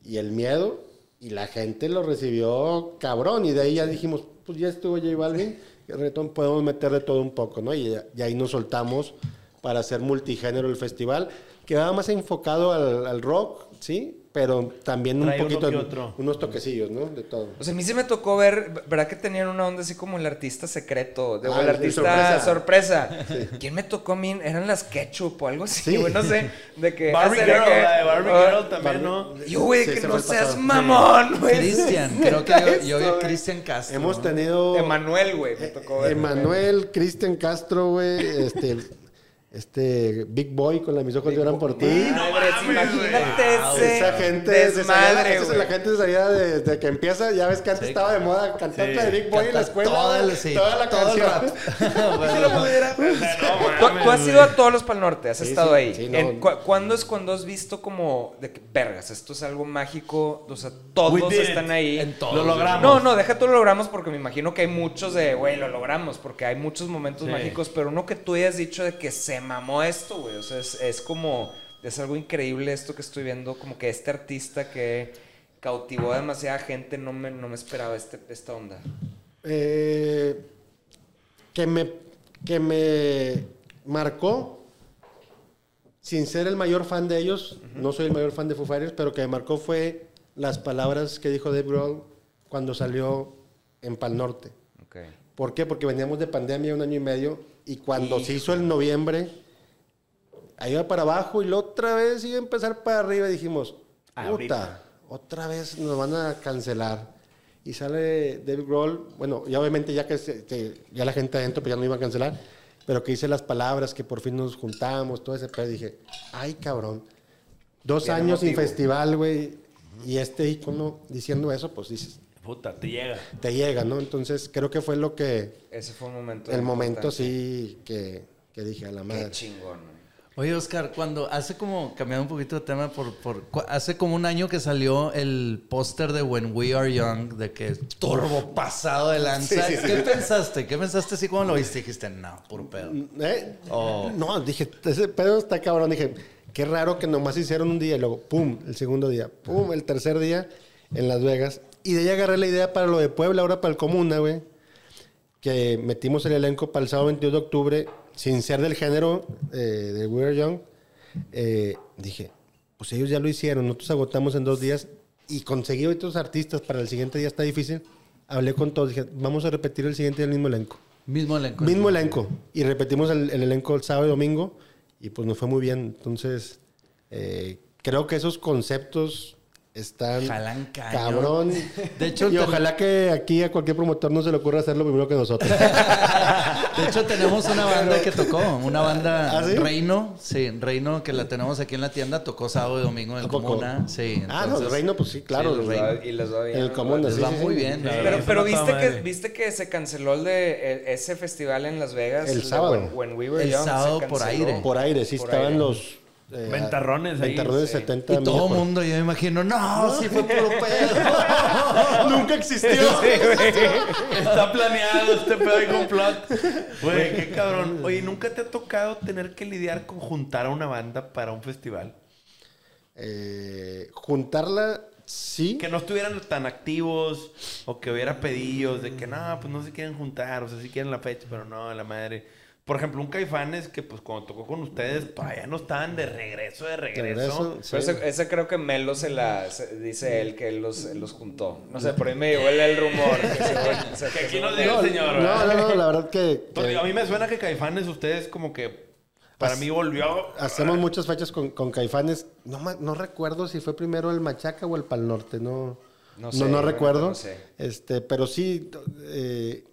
y el miedo, y la gente lo recibió cabrón, y de ahí ya dijimos, pues ya estuvo J Balvin. Sí. Reggaetón podemos meter de todo un poco, ¿no? Y, y ahí nos soltamos para hacer multigénero el festival, que va más enfocado al, al rock, ¿sí? Pero también un poquito, uno unos toquecillos, ¿no? De todo. O sea, a mí sí me tocó ver, ¿verdad que tenían una onda así como el artista secreto? De, ah, el artista sorpresa. sorpresa. Sí. ¿Quién me tocó a mí? Eran las Ketchup o algo así, güey, sí. no sé. De que Barbie Girl, que, la de Barbie oh, Girl también, Barbie, ¿no? Yo, güey, sí, que no seas mamón, güey. Cristian, creo que yo, yo vi a Cristian Castro. Hemos tenido... Emanuel, güey, me tocó ver. Emanuel, Cristian Castro, güey, este... Este Big Boy con la mis ojos lloran por ti. Imagínate ese. Esa gente desmadre, güey. La gente se salía desde que empieza. Ya ves que antes estaba de moda cantar la de Big Boy en la escuela. Toda la canción. Tú has ido a todos los Pa'l Norte, has estado ahí. ¿Cuándo es cuando has visto como de que vergas, esto es algo mágico? O sea, todos están ahí. Lo logramos. No, no, deja tú lo logramos porque me imagino que hay muchos de, güey, lo logramos porque hay muchos momentos mágicos, pero uno que tú hayas dicho de que se mamó esto, güey. O sea, es, es como... Es algo increíble esto que estoy viendo. Como que este artista que cautivó a demasiada gente, no me, no me esperaba este, esta onda. Eh, que me... Que me marcó, sin ser el mayor fan de ellos, uh-huh. no soy el mayor fan de Foo Fighters, pero que me marcó fue las palabras que dijo Dave Grohl cuando salió en Pa'l Norte. Okay. ¿Por qué? Porque veníamos de pandemia un año y medio y cuando sí. se hizo el noviembre, ahí iba para abajo y la otra vez iba a empezar para arriba y dijimos, puta, otra vez nos van a cancelar. Y sale David Grohl, bueno, y obviamente ya que, se, que ya la gente adentro pues ya no iba a cancelar, pero que hice las palabras, que por fin nos juntamos, todo ese pedo, dije, ay cabrón, dos Bien años emotivo. sin festival, güey, uh-huh. y este icono diciendo eso, pues dices... Puta, te llega. Te llega, ¿no? Entonces, creo que fue lo que... Ese fue un momento. El momento, sí, que, que dije a la madre. Qué chingón. Oye, Oscar, cuando hace como... Cambiando un poquito de tema, por, por hace como un año que salió el póster de When We Are Young, de que turbo pasado de lanza. Sí, sí, sí. ¿Qué pensaste? ¿Qué pensaste así cuando lo viste? Dijiste, no, puro pedo. ¿Eh? Oh. No, dije, ese pedo está cabrón. Dije, qué raro que nomás hicieron un día y luego, pum, el segundo día, pum, el tercer día en Las Vegas. Y de ahí agarré la idea para lo de Puebla, ahora para el Comuna, güey. Que metimos el elenco para el sábado veintidós de octubre, sin ser del género eh, de We Are Young. Eh, dije, pues ellos ya lo hicieron, nosotros agotamos en dos días y conseguí otros artistas para el siguiente día, está difícil. Hablé con todos, dije, vamos a repetir el siguiente día el mismo elenco. Mismo elenco. Mismo elenco. Y repetimos el, el elenco el sábado y domingo y pues nos fue muy bien. Entonces, eh, creo que esos conceptos... Están Jalan cabrón. De hecho, y ten... ojalá que aquí a cualquier promotor no se le ocurra hacer lo primero que nosotros. De hecho, tenemos una banda que tocó, una banda ¿Ah, sí? Reino, sí, Reino, que la tenemos aquí en la tienda, tocó sábado y domingo en el Comuna. Sí, entonces, ah, no, el Reino, pues sí, claro. Sí, el Reino. Y les va bien. En el Comuna, sí, va sí, muy sí. bien. Pero, pero, pero viste, que, viste que se canceló el de ese festival en Las Vegas. El sábado. When, when we were el young, sábado por aire. Por aire, sí, por estaban aire. los... Eh, ventarrones ahí. Ventarrones de sí. setenta. Y todo el por... mundo, yo me imagino, no, no, sí fue puro pedo. Nunca existió. Sí, está planeado este pedo de complot. Güey, qué cabrón. Oye, ¿nunca te ha tocado tener que lidiar con juntar a una banda para un festival? Eh, juntarla, sí. Que no estuvieran tan activos o que hubiera pedillos de que no, pues no se quieren juntar. O sea, sí quieren la fecha, pero no, la madre... Por ejemplo, un Caifanes que, pues, cuando tocó con ustedes, todavía no estaban de regreso, de regreso. regreso sí. Pero ese creo que Melo se la... Se, dice él que él los, los juntó. No sé, por ahí me llegó el, el rumor. Que, se, o sea, que, que aquí nos diga no, el señor, no, ¿verdad? No, no, la verdad que... Porque a mí me suena que Caifanes, ustedes como que... Para Hace, mí volvió... Hacemos muchas fechas con, con Caifanes. No, no recuerdo si fue primero el Machaca o el Pa'l Norte. No, no, sé, no, no recuerdo. No sé. Este, pero sí... Eh,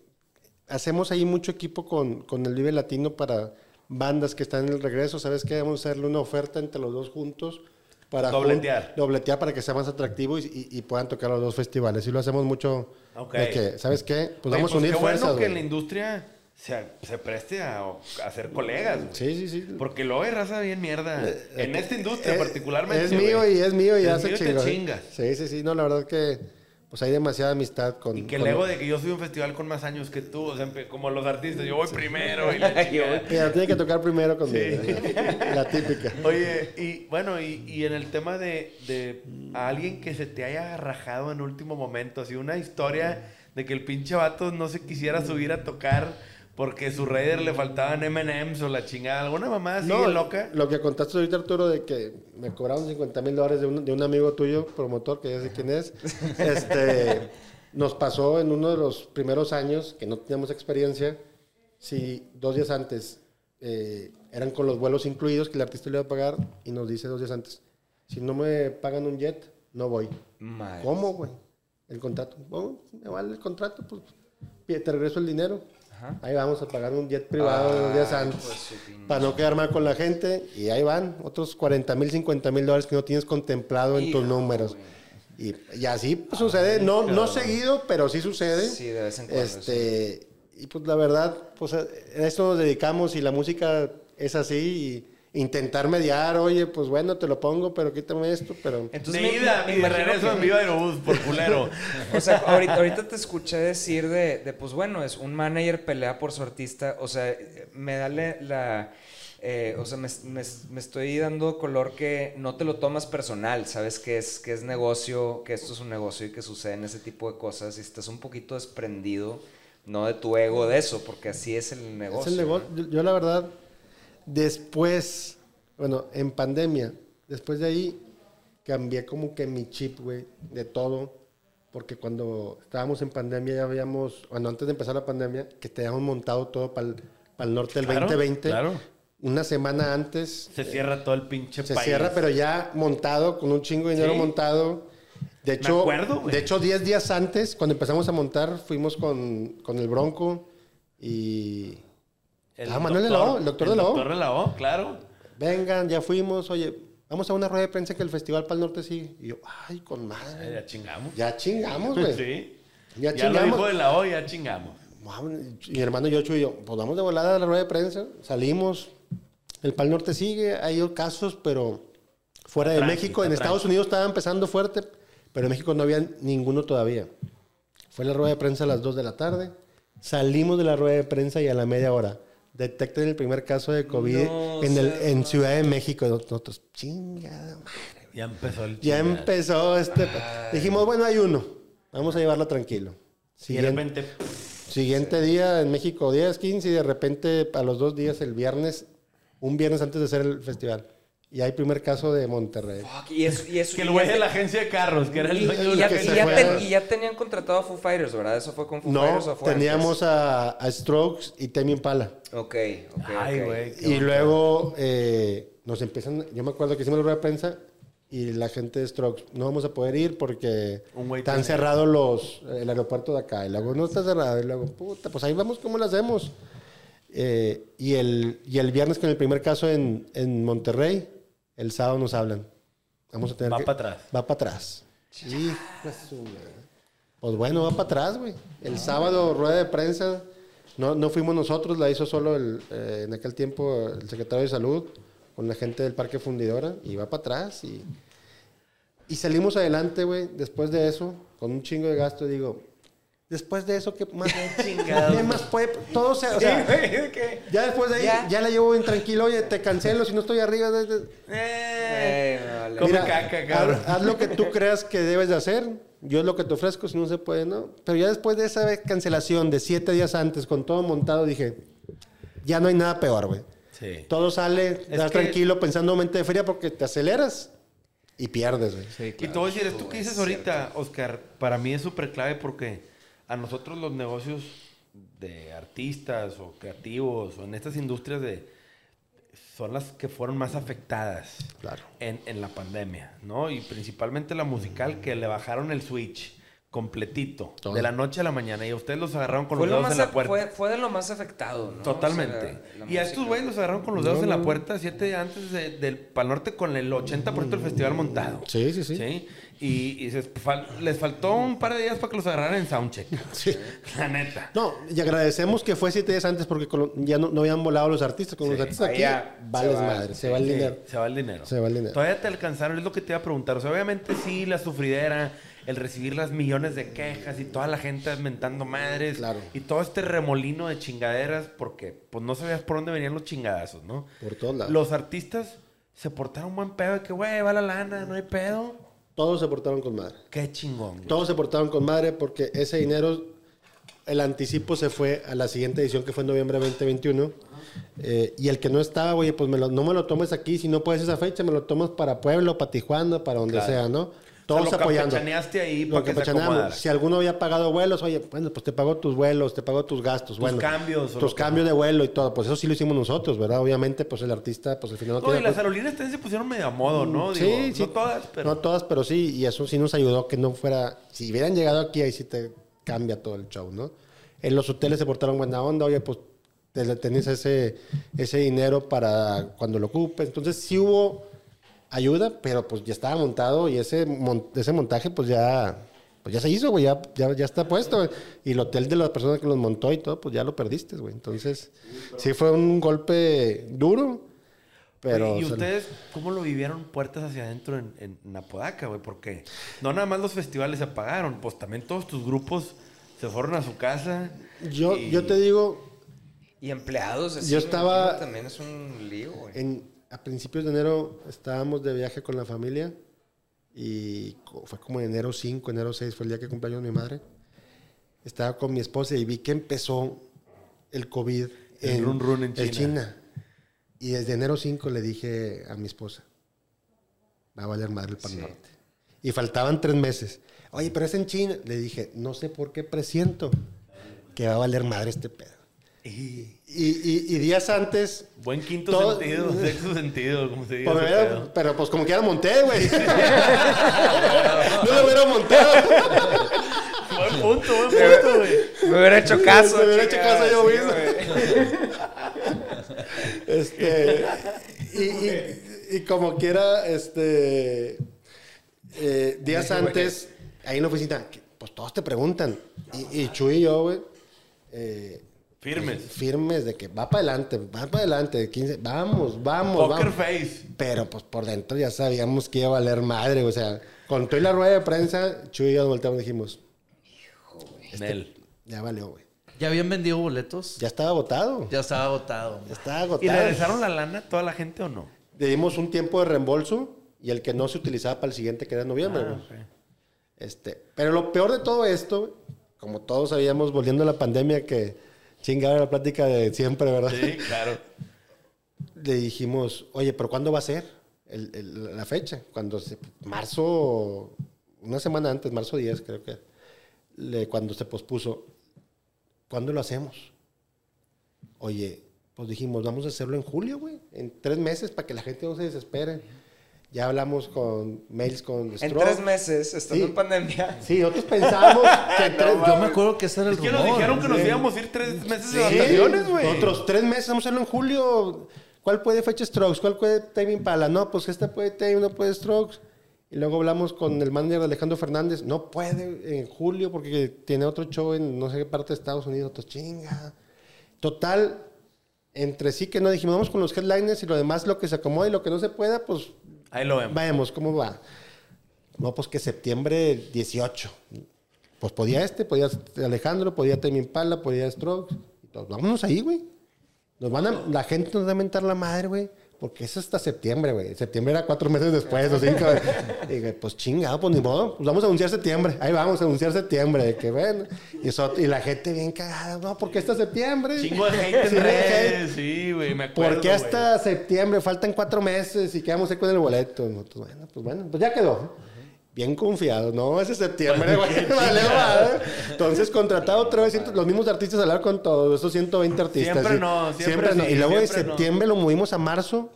hacemos ahí mucho equipo con, con el Vive Latino para bandas que están en el regreso, ¿sabes qué? Vamos a hacerle una oferta entre los dos juntos para dobletear, jun dobletear para que sea más atractivo y, y, y puedan tocar los dos festivales. Y lo hacemos mucho. Okay. De que, ¿sabes qué? Pues Oye, vamos pues a unir qué fuerzas. Es bueno que en la industria se, se preste a, a hacer colegas. Wey. Sí, sí, sí. Porque lo hay raza bien mierda. Eh, en eh, esta industria eh, particularmente. Es mío wey. y es mío y es ya mío se chinga. Sí, sí, sí. No, la verdad que... Pues hay demasiada amistad con... Y que el ego de que yo soy un festival con más años que tú, o sea, como los artistas, yo voy sí. primero y la chica... Pero tiene que tocar primero conmigo, sí. la, la típica. Oye, y bueno, y, y en el tema de, de a alguien que se te haya rajado en último momento, así una historia de que el pinche vato no se quisiera subir a tocar porque su raider le faltaban eme emes o la chingada, alguna mamada así no, loca. Lo que contaste ahorita, Arturo, de que me cobraron cincuenta mil dólares de un, de un amigo tuyo, promotor, que ya sé quién es, este, nos pasó en uno de los primeros años, que no teníamos experiencia, si dos días antes eh, eran con los vuelos incluidos, que el artista le iba a pagar, y nos dice dos días antes, si no me pagan un jet, no voy. Madre. ¿Cómo, güey? El contrato. Oh, me vale el contrato, pues te regreso el dinero. Ajá. Ahí vamos a pagar un jet privado ah, los días antes pues, para no quedar mal con la gente. Y ahí van otros cuarenta mil, cincuenta mil dólares que no tienes contemplado en Hijo, tus números. Y, y así pues, ah, sucede, no, claro. no seguido, pero sí sucede. Sí, de vez en cuando. Este, sí. Y pues la verdad, pues a esto nos dedicamos y la música es así. Y intentar mediar, oye, pues bueno, te lo pongo, pero quítame esto, pero... Entonces, de ida, me, me, me regreso que... en Viva Aerobús, por culero. O sea, ahorita, ahorita te escuché decir de, de, pues bueno, es un manager pelea por su artista, o sea, me dale la... Eh, o sea, me, me, me estoy dando color que no te lo tomas personal, sabes que es, que es negocio, que esto es un negocio y que suceden ese tipo de cosas, y estás un poquito desprendido, no de tu ego de eso, porque así es el negocio. Es el negocio, ¿no? yo, yo la verdad... Después, bueno, en pandemia, después de ahí, cambié como que mi chip, güey, de todo. Porque cuando estábamos en pandemia ya habíamos, bueno, antes de empezar la pandemia, que teníamos montado todo para el norte del veinte veinte. Claro. Una semana antes. Se cierra eh, todo el pinche se país. Se cierra, pero ya montado, con un chingo de dinero ¿Sí? montado. De hecho, Me acuerdo, güey. De hecho, diez días antes, cuando empezamos a montar, fuimos con, con el Bronco y... El ah, Manuel de la O, el doctor de la O. El doctor de la O, claro. Vengan, ya fuimos, oye, vamos a una rueda de prensa que el Festival Pa'l Norte sigue. Y yo, ay, con madre. Ya chingamos. Ya chingamos, güey. Sí. Ya, ya chingamos. Ya lo dijo de la O, ya chingamos. Mi hermano Yocho y yo, pues vamos de volada a la rueda de prensa, salimos. El Pa'l Norte sigue, hay casos, pero fuera de tranqui, México. En tranqui. Estados Unidos estaba empezando fuerte, pero en México no había ninguno todavía. Fue la rueda de prensa a las dos de la tarde. Salimos de la rueda de prensa y a la media hora detecten el primer caso de COVID no, en, el, en Ciudad de México. Nosotros, chingada madre. Ya empezó el chingada. Ya empezó este... Ay. Dijimos, bueno, hay uno. Vamos a llevarlo tranquilo. Siguiente, y de repente... Pff, siguiente sí. día en México, diez, quince, y de repente a los dos días, el viernes, un viernes antes de hacer el festival. Y hay primer caso de Monterrey. Fuck, y eso, y eso, que el güey de la agencia de carros, que era el dueño de la agencia de carros. Y ya tenían contratado a Foo Fighters, ¿verdad? ¿Eso fue con Foo no, Fighters o fue teníamos a, a Strokes y Tame Impala. Ok, ok, Ay, okay. Wey, y onda. Luego eh, nos empiezan... Yo me acuerdo que hicimos la rueda de prensa y la gente de Strokes, no vamos a poder ir porque están cerrados los, el aeropuerto de acá. Y luego, no está cerrado. Y luego, puta, pues ahí vamos, ¿cómo lo hacemos? Eh, y, el, y el viernes con el primer caso en, en Monterrey... El sábado nos hablan. Vamos a tener va que... para atrás. Va para atrás. Sí, pues bueno, va para atrás, güey. El no, sábado, güey. Rueda de prensa. No, no fuimos nosotros, la hizo solo el, eh, en aquel tiempo el secretario de Salud con la gente del Parque Fundidora. Y va para atrás. Y, y salimos adelante, güey, después de eso, con un chingo de gasto. Digo, después de eso, ¿qué más? ¿Qué más puede? Todo se... O sea, sí, ya después de ahí, ya, ya la llevo bien tranquilo. Oye, te cancelo si no estoy arriba. De, de. Eh, vale. Mira, come caca, cabrón. Haz, haz lo que tú creas que debes de hacer. Yo es lo que te ofrezco, si no se puede, ¿no? Pero ya después de esa cancelación de siete días antes, con todo montado, dije, ya no hay nada peor, güey. Sí. Todo sale, estás que... tranquilo, pensando en mente de feria porque te aceleras. Y pierdes, güey. Sí, claro. Y te voy a decir, esto que dices ahorita, Oscar, para mí es súper clave porque... A nosotros los negocios de artistas o creativos o en estas industrias de, son las que fueron más afectadas claro. en, en la pandemia, ¿no? Y principalmente la musical, que le bajaron el switch. completito. Todo. De la noche a la mañana. Y a ustedes los agarraron con fue los dedos en la puerta. Fue, fue de lo más afectado, ¿no? Totalmente. O sea, y música. A estos güeyes los agarraron con los dedos no, en la puerta siete antes de, del Pal Norte con el ochenta por ciento del festival montado. Sí, sí, sí. ¿Sí? Y, y se, fal, les faltó un par de días para que los agarraran en soundcheck. Sí. La neta. No, y agradecemos que fue siete días antes porque con, ya no, no habían volado los artistas. Con sí. los artistas aquí vales va, madre. Se va el sí, dinero. Se va el dinero. Se va el dinero. Todavía te alcanzaron, es lo que te iba a preguntar. O sea, obviamente sí, la sufridera... el recibir las millones de quejas y toda la gente mentando madres. Claro. Y todo este remolino de chingaderas porque pues no sabías por dónde venían los chingadazos, ¿no? Por todos lados. Los artistas se portaron buen pedo de que, güey, va la lana, no hay pedo. Todos se portaron con madre. Qué chingón. Güey. Todos se portaron con madre porque ese dinero, el anticipo se fue a la siguiente edición que fue en noviembre de veinte veintiuno. Eh, y el que no estaba, oye, pues me lo, no me lo tomes aquí. Si no puedes esa fecha, me lo tomas para Pueblo, para Tijuana, para donde claro. sea, ¿no? Todos o sea, lo apoyando. Ahí lo que se si alguno había pagado vuelos, oye, bueno, pues te pagó tus vuelos, te pagó tus gastos, tus bueno, cambios. Tus cambios de vuelo y todo. Pues eso sí lo hicimos nosotros, ¿verdad? Obviamente, pues el artista, pues al final... No, no tiene y las pues... aerolíneas también se pusieron medio a modo, ¿no? Sí, Digo, sí. No todas, pero... No todas, pero sí. Y eso sí nos ayudó que no fuera... Si hubieran llegado aquí, ahí sí te cambia todo el show, ¿no? En los hoteles se portaron buena onda. Oye, pues tenés ese, ese dinero para cuando lo ocupes. Entonces sí hubo... ayuda, pero pues ya estaba montado y ese, mon ese montaje pues ya, pues ya se hizo, güey, ya, ya, ya está puesto. Y el hotel de las personas que los montó y todo, pues ya lo perdiste, güey. Entonces, sí fue un golpe duro, pero... ¿Y ustedes cómo lo vivieron puertas hacia adentro en, en Apodaca, güey? Porque no nada más los festivales se apagaron, pues también todos tus grupos se fueron a su casa. Yo, y... yo te digo... Y empleados, así yo estaba... También es un lío, güey. En, A principios de enero estábamos de viaje con la familia y fue como en enero cinco, enero seis, fue el día que cumpleaños mi madre. Estaba con mi esposa y vi que empezó el COVID el en, run run en China. China. Y desde enero cinco le dije a mi esposa, va a valer madre el Pal Norte. Y faltaban tres meses. Oye, pero es en China. Le dije, no sé por qué presiento que va a valer madre este pedo. Y, y, y días antes... Buen quinto todo, sentido, sexto sentido, como se dice. Pues pero, pero pues como que ya lo monté, güey. No lo hubiera montado. Buen punto, buen punto, güey. Me hubiera hecho caso. Me hubiera hecho caso yo mismo. Este, y, y, y como quiera, este... Eh, días antes, ahí en la oficina, pues todos te preguntan. Y, y Chuy y yo, güey... Eh, Firmes. Firmes de que va para adelante, va para adelante. quince, vamos, vamos, Poker vamos. Face. Pero pues por dentro ya sabíamos que iba a valer madre. O sea, con toda la rueda de prensa, Chuy y yo nos volteamos y dijimos... Hijo, güey. Este, ya valió, güey. ¿Ya habían vendido boletos? Ya estaba agotado. Ya estaba agotado. Ya estaba agotado. ¿Y le regresaron la lana a toda la gente o no? Le dimos un tiempo de reembolso y el que no se utilizaba para el siguiente, que era en noviembre. Ah, okay. Este, pero lo peor de todo esto, como todos sabíamos, volviendo a la pandemia, que... chingada la plática de siempre, ¿verdad? Sí, claro. Le dijimos, oye, ¿pero cuándo va a ser el, el, la fecha? Cuando se, marzo, una semana antes, marzo diez creo que, le, cuando se pospuso, ¿cuándo lo hacemos? Oye, pues dijimos, vamos a hacerlo en julio, güey, en tres meses para que la gente no se desespere. Ya hablamos con mails con The Strokes. En tres meses, estando sí. en pandemia. Sí, nosotros pensamos que tres... No, yo me acuerdo que ese era el rumor. Es que rumor, nos dijeron que nos íbamos a ir tres meses sí. de vacaciones, güey. Otros tres meses, vamos a hacerlo en julio. ¿Cuál puede fecha Strokes? ¿Cuál puede timing para la? No, pues esta puede timing, no puede Strokes. Y luego hablamos con el manager de Alejandro Fernández. No puede en julio porque tiene otro show en no sé qué parte de Estados Unidos. Otro chinga. Total, entre sí que no dijimos, vamos con los headliners y lo demás, lo que se acomode y lo que no se pueda, pues... ahí lo vemos. Vemos cómo va. No, pues que septiembre dieciocho. Pues podía este, podía Alejandro, podía Temi Impala, podía Strokes. Entonces, vámonos ahí, güey. Nos van a, la gente nos va a mentar la madre, güey. Porque es hasta septiembre, güey. Septiembre era cuatro meses después, o cinco. Y, pues chingado, pues ni modo. Pues vamos a anunciar septiembre. Ahí vamos a anunciar septiembre. Que bueno. Y, eso, y la gente bien cagada. No, porque hasta septiembre. Chingo de gente. Sí, güey, sí, me acuerdo. Porque hasta wey. septiembre. Faltan cuatro meses y quedamos ahí con el boleto. No, pues, bueno, pues bueno, pues ya quedó. Bien confiado, ¿no? Ese septiembre, güey. Vale, vale. Entonces, contratado otra vez, los mismos artistas hablar con todos, esos ciento veinte artistas. Siempre ¿sí? no, siempre, siempre no. Sí, y luego de septiembre no. lo movimos a marzo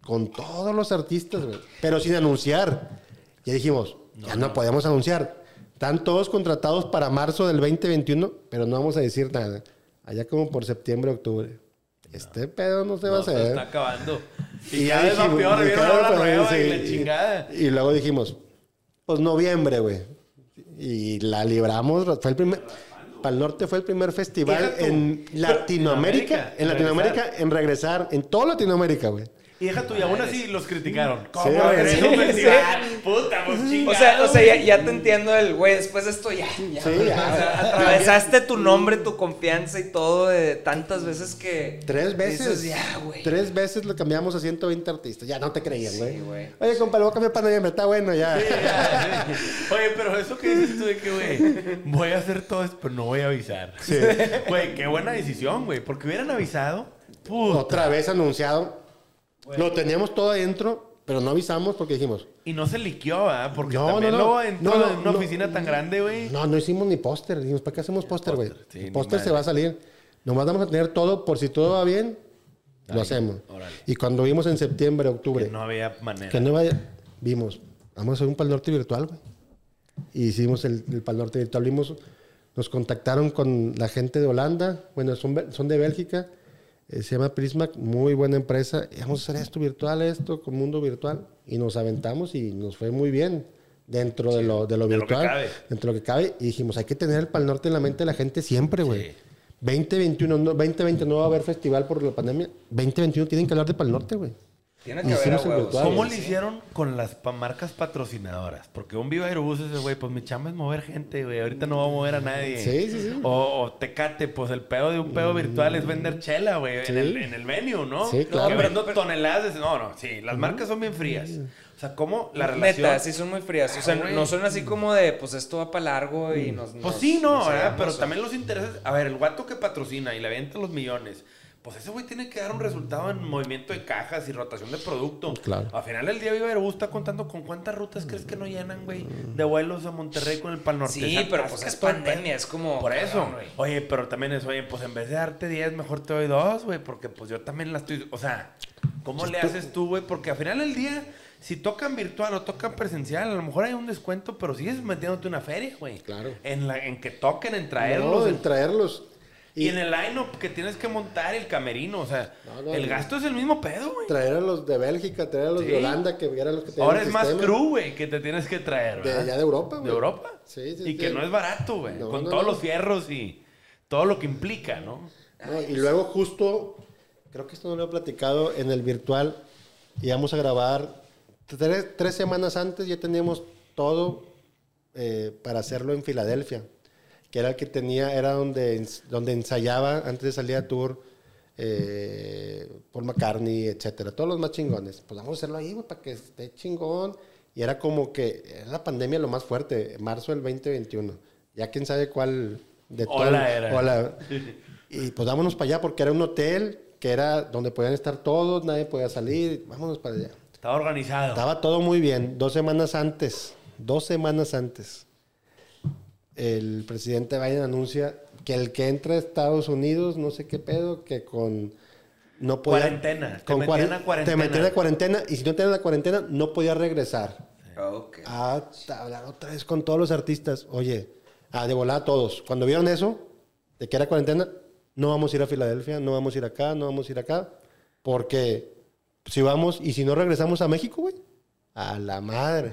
con todos los artistas, güey. Pero sin anunciar. Ya dijimos, no, ya no, no podíamos anunciar. Están todos contratados para marzo del veinte veintiuno, pero no vamos a decir nada. Allá como por septiembre, octubre. Este no. pedo no se no, va a hacer. Se está acabando. Y, y ya es lo peor, vieron la prueba, sí, y la chingada. Y, y luego dijimos, pues noviembre, güey. Y la libramos. Fue el primer... Pa'l Norte fue el primer festival en Latinoamérica, en Latinoamérica, en regresar, en toda Latinoamérica, güey. Y deja tú, y aún así los criticaron. ¿Cómo? Sí, güey. Sí, sí. Puta, pues chingados. O sea, o sea ya, ya te entiendo el, güey, después de esto ya, ya. Sí, ya. O sea, atravesaste tu nombre, tu confianza y todo de tantas veces que... Tres veces. Dices, ya, güey. Tres veces lo cambiamos a ciento veinte artistas. Ya, no te creían, güey. Sí, güey. Oye, compa, lo voy a cambiar para noviembre, está bueno, ya. Sí, ya, ya. Oye, pero eso que dices tú de que, güey, voy a hacer todo esto, pero no voy a avisar. Sí. Güey, qué buena decisión, güey, porque hubieran avisado. Puta. Otra vez anunciado. Bueno. Lo teníamos todo adentro, pero no avisamos porque dijimos... Y no se liqueó, ¿verdad? Porque no, también no, no. luego entró no, no, en una no, oficina no, tan grande, güey. No, no hicimos ni póster. Dijimos, ¿para qué hacemos póster, güey? Sí, el póster se va a salir. Nomás vamos a tener todo, por si todo va bien, ahí, lo hacemos. Órale. Y cuando vimos en septiembre, octubre... Que no había manera. Que no había... Vimos, vamos a hacer un Pa'l Norte virtual, güey. Y hicimos el, el Pa'l Norte virtual. Vimos, nos contactaron con la gente de Holanda. Bueno, son, son de Bélgica. Se llama Prismac, muy buena empresa. Vamos a hacer esto virtual, esto, con mundo virtual. Y nos aventamos y nos fue muy bien dentro sí, de, lo, de lo virtual. De lo que cabe. Dentro de lo que cabe. Y dijimos, hay que tener el Pa'l Norte en la mente de la gente siempre, güey. Sí. veinte veintiuno, no, veinte veinte no va a haber festival por la pandemia. veinte veintiuno tienen que hablar de Pa'l Norte, güey. Tiene que haber a huevos. ¿Cómo le hicieron con las pa marcas patrocinadoras? Porque un Viva Aerobús ese, güey, pues mi chamba es mover gente, güey. Ahorita no va a mover a nadie. Sí, sí, sí. O, o Tecate, pues el pedo de un pedo virtual es vender chela, güey. Sí. En, el, en el venue, ¿no? Sí, claro. No, pero, pero, toneladas de... No, no, sí. Las marcas son bien frías. O sea, ¿cómo la relación...? Neta, sí son muy frías. O sea, ah, no son así como de, pues esto va para largo y nos... Pues nos, sí, no, nos ¿verdad? Pero también los intereses... A ver, el guato que patrocina y le avienta los millones... Pues ese güey tiene que dar un resultado en movimiento de cajas y rotación de producto. Claro. Al final del día Viva Aerobús está contando con cuántas rutas crees que no llenan, güey, de vuelos a Monterrey con el Pa'l Norte. Sí, pero pues es pandemia, es como... Por eso. Claro, oye, pero también es, oye, pues en vez de darte diez, mejor te doy dos, güey, porque pues yo también la estoy... O sea, ¿cómo yo le estoy... haces tú, güey? Porque al final del día... Si tocan virtual o tocan presencial, a lo mejor hay un descuento, pero sigues metiéndote una feria, güey. Claro. En, la, en que toquen, en traerlos. No, en traerlos. Y, y en el line-up que tienes que montar el camerino, o sea, no, no, el no. gasto es el mismo pedo, güey. Traer a los de Bélgica, traer a los sí. de Holanda, que eran los que tenían ahora el es sistema. Más crew, güey, que te tienes que traer, ¿verdad? De allá de Europa, güey. De Europa. Sí, sí. Y sí. que no es barato, güey. No, Con no, todos no. los fierros y todo lo que implica, ¿no? no y luego justo, creo que esto no lo he platicado, en el virtual íbamos a grabar tres, tres semanas antes, ya teníamos todo eh, para hacerlo en Filadelfia. Que era el que tenía, era donde, donde ensayaba antes de salir a tour eh, Paul McCartney, etcétera. Todos los más chingones. Pues vamos a hacerlo ahí, güey, para que esté chingón. Y era como que era la pandemia lo más fuerte, marzo del veinte veintiuno. Ya quién sabe cuál de todo. Hola era. Hola. Y pues vámonos para allá porque era un hotel que era donde podían estar todos, nadie podía salir. Vámonos para allá. Estaba organizado. Estaba todo muy bien. Dos semanas antes. Dos semanas antes. El presidente Biden anuncia que el que entra a Estados Unidos, no sé qué pedo, que con... no podía, cuarentena. Con te metían a cuarentena. Te metían a cuarentena y si no tenían la cuarentena, no podía regresar. Okay. A hablar otra vez con todos los artistas. Oye, a de volada a todos. Cuando vieron eso, de que era cuarentena, no vamos a ir a Filadelfia, no vamos a ir acá, no vamos a ir acá. Porque si vamos y si no regresamos a México, güey, a la madre...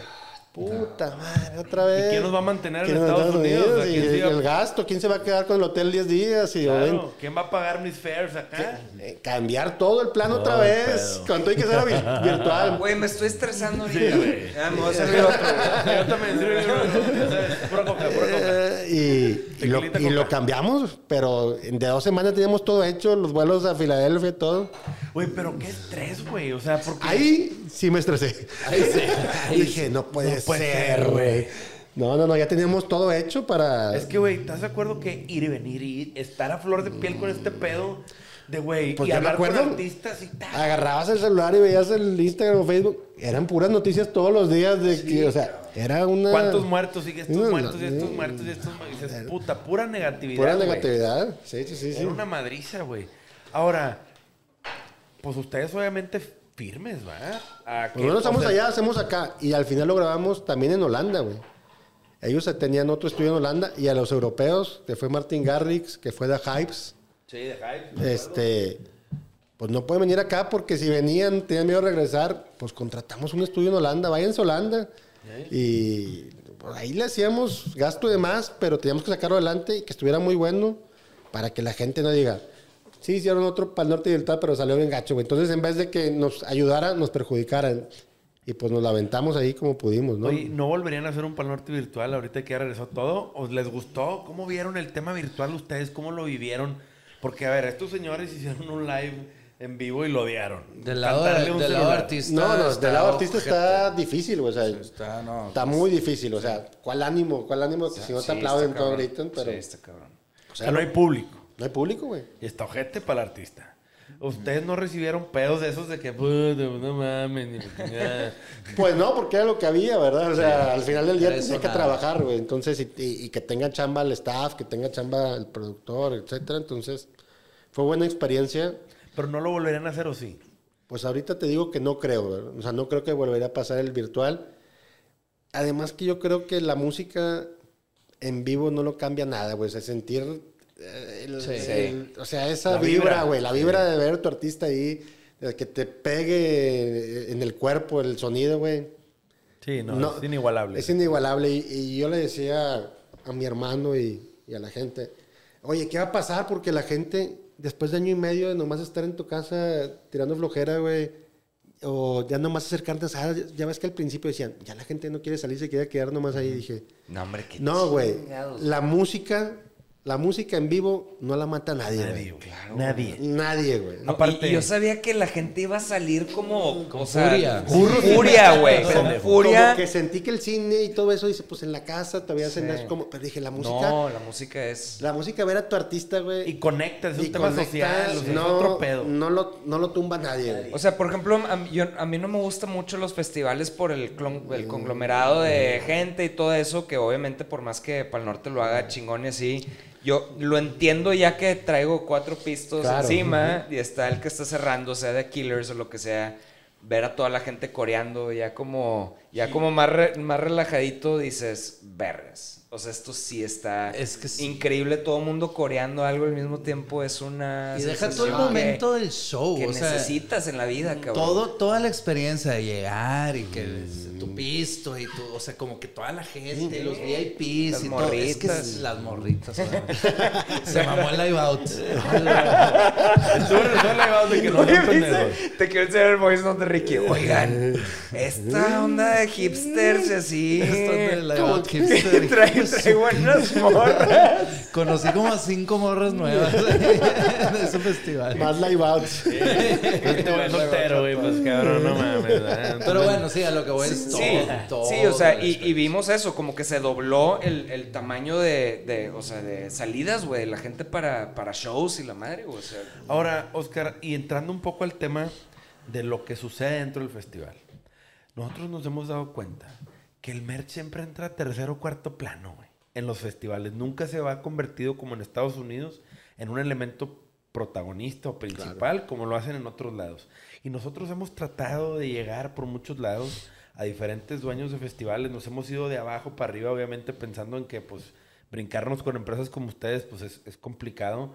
Puta madre, otra vez. ¿Y quién nos va a mantener en Estados Unidos? Unidos? ¿Y ¿quién y el gasto? ¿Quién se va a quedar con el hotel diez días? Y, claro, ¿quién va a pagar mis fares acá? Eh, cambiar todo el plan no, otra vez. Cuando hay que ser virtual. Güey, me estoy estresando ahorita. Sí, ah, me voy a servir otro. Yo también sirve otro. Y, y, lo, y lo cambiamos, pero de dos semanas teníamos todo hecho, los vuelos a Filadelfia y todo. Güey, pero qué estrés, güey. O sea, porque... Ahí sí me estresé. Ahí sí. Ahí dije, no puede ser. Puede ser, güey. No, no, no, ya teníamos todo hecho para... Es que, güey, ¿estás de acuerdo que ir y venir y estar a flor de piel con este pedo de, güey, y hablar con artistas y tal? Agarrabas el celular y veías el Instagram o Facebook. Eran puras noticias todos los días de sí, que, o sea, era una... ¿Cuántos muertos? Y estos no, muertos, no, y estos no, muertos, y estos no, muertos. Y dices, puta, pura negatividad, Pura wey. negatividad, sí, sí, sí. Era sí. una madriza, güey. Ahora, pues ustedes obviamente... firmes, ¿verdad? Nosotros estamos allá, hacemos acá. Y al final lo grabamos también en Holanda, güey. Ellos tenían otro estudio en Holanda, y a los europeos, que fue Martin Garrix, que fue The Hypes. Sí, The Hypes. Este, pues no pueden venir acá porque si venían, tenían miedo de regresar, pues contratamos un estudio en Holanda, váyanse a Holanda. ¿Sí? Y pues ahí le hacíamos gasto de más, pero teníamos que sacarlo adelante y que estuviera muy bueno para que la gente no diga, sí, hicieron otro Pa'l Norte y el tal, pero salió bien gacho, güey. Entonces, en vez de que nos ayudaran, nos perjudicaran. Y pues nos la aventamos ahí como pudimos, ¿no? Oye, ¿no volverían a hacer un Pa'l Norte virtual ahorita que ya regresó todo? ¿Os les gustó? ¿Cómo vieron el tema virtual ustedes? ¿Cómo lo vivieron? Porque, a ver, estos señores hicieron un live en vivo y lo odiaron. Del lado, de lado artista. No, no, del lado artista está difícil, güey. O sea, está, no, está pues, muy difícil. O sea, ¿cuál ánimo? ¿Cuál ánimo? O sea, si no te sí, aplauden, todo gritan, pero... Sí, está cabrón. O sea, no hay público. No hay público, güey. Y está ojete para el artista. ¿Ustedes no recibieron pedos de esos de que no mames? Pues no, porque era lo que había, ¿verdad? O sea, al final del día tenía que trabajar, güey. Entonces, y, y, y que tenga chamba el staff, que tenga chamba el productor, etcétera. Entonces, fue buena experiencia. ¿Pero no lo volverían a hacer o sí? Pues ahorita te digo que no creo, ¿verdad? O sea, no creo que volvería a pasar el virtual. Además que yo creo que la música en vivo no lo cambia nada, güey. O sea, sentir... El, sí, el, sí. O sea, esa vibra, güey, la vibra, wey, la vibra sí. de ver a tu artista ahí, que te pegue en el cuerpo el sonido, güey. Sí, no, no, es inigualable. Es inigualable. Y, y yo le decía a mi hermano y, y a la gente, oye, ¿qué va a pasar? Porque la gente, después de año y medio de nomás estar en tu casa tirando flojera, güey, o ya nomás acercarte a salas, ya, ya ves que al principio decían, ya la gente no quiere salir, se quiere quedar nomás ahí. Y dije, no, hombre, qué no, güey, la música... La música en vivo no la mata nadie, nadie, güey. Claro, nadie. Nadie, güey. No, aparte, y yo sabía que la gente iba a salir como... como o sea, furia. Sí. Furia, güey. Pero, furia. Como que sentí que el cine y todo eso, dice, pues en la casa todavía hacen sí. como... Pero dije, la música... No, la música es... La música, ver a tu artista, güey. Y conectas, es un y tema conectas, social, sí. no, es otro pedo. No lo, no lo tumba nadie, güey. O sea, por ejemplo, a mí, yo, a mí no me gustan mucho los festivales por el, clon, el conglomerado de gente y todo eso, que obviamente por más que Pa'l Norte lo haga chingón y así... Yo lo entiendo ya que traigo cuatro pistos claro. encima y está el que está cerrando, sea de Killers o lo que sea, ver a toda la gente coreando, ya como, ya sí. como más, re, más relajadito dices, vergas. O sea, esto sí está es que sí. increíble, todo el mundo coreando algo al mismo tiempo, es una... Y deja todo el momento que, del show. Que o necesitas sea, en la vida, cabrón. Todo, toda la experiencia de llegar y que mm. tu pisto y tu... O sea, como que toda la gente, mm. los V I Ps las y morritas. Todo. Es que es, las morritas. Se mamó el Live Out. Estuvo el Live Out de que no lo entendieron. Te quiero enseñar el voice note de Ricky. Oigan, esta onda de hipsters y así. Esto es el Live Out hipster. Trae buenas morras. Conocí como a cinco morras nuevas de ese festival. Más Live Out. Sí. Soltero, güey, pues cabrón, no mames. Pero bueno, sí, a lo que voy es todo. Sí, todo, sí o sea, y, y vimos eso, como que se dobló el, el tamaño de, de, o sea, de salidas, güey, de la gente para, para shows y la madre, güey. O sea, ahora, Oscar, y entrando un poco al tema de lo que sucede dentro del festival, nosotros nos hemos dado cuenta que el merch siempre entra a tercer o cuarto plano, güey, en los festivales. Nunca se va convertido, como en Estados Unidos, en un elemento protagonista o principal, claro. como lo hacen en otros lados. Y nosotros hemos tratado de llegar por muchos lados a diferentes dueños de festivales. Nos hemos ido de abajo para arriba, obviamente, pensando en que, pues, brincarnos con empresas como ustedes, pues, es, es complicado.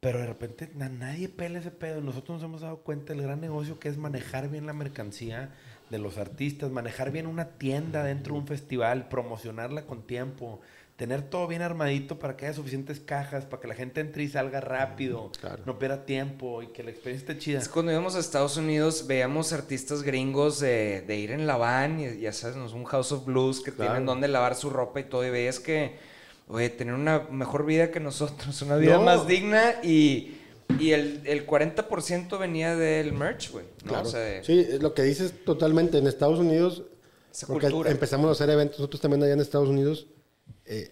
Pero de repente na, nadie pela ese pedo. Nosotros nos hemos dado cuenta del gran negocio que es manejar bien la mercancía de los artistas, manejar bien una tienda dentro de un festival, promocionarla con tiempo, tener todo bien armadito para que haya suficientes cajas, para que la gente entre y salga rápido, claro. no pierda tiempo y que la experiencia esté chida. Es cuando íbamos a Estados Unidos, veíamos artistas gringos de, de ir en la van, y ya sabes, no es un House of Blues que claro. tienen donde lavar su ropa y todo, y veías que, oye, tener una mejor vida que nosotros, una vida no. más digna y... Y el, el cuarenta por ciento venía del merch, güey. ¿No? Claro. O sea, sí, lo que dices totalmente. En Estados Unidos, porque cultura. empezamos a hacer eventos, nosotros también allá en Estados Unidos, eh,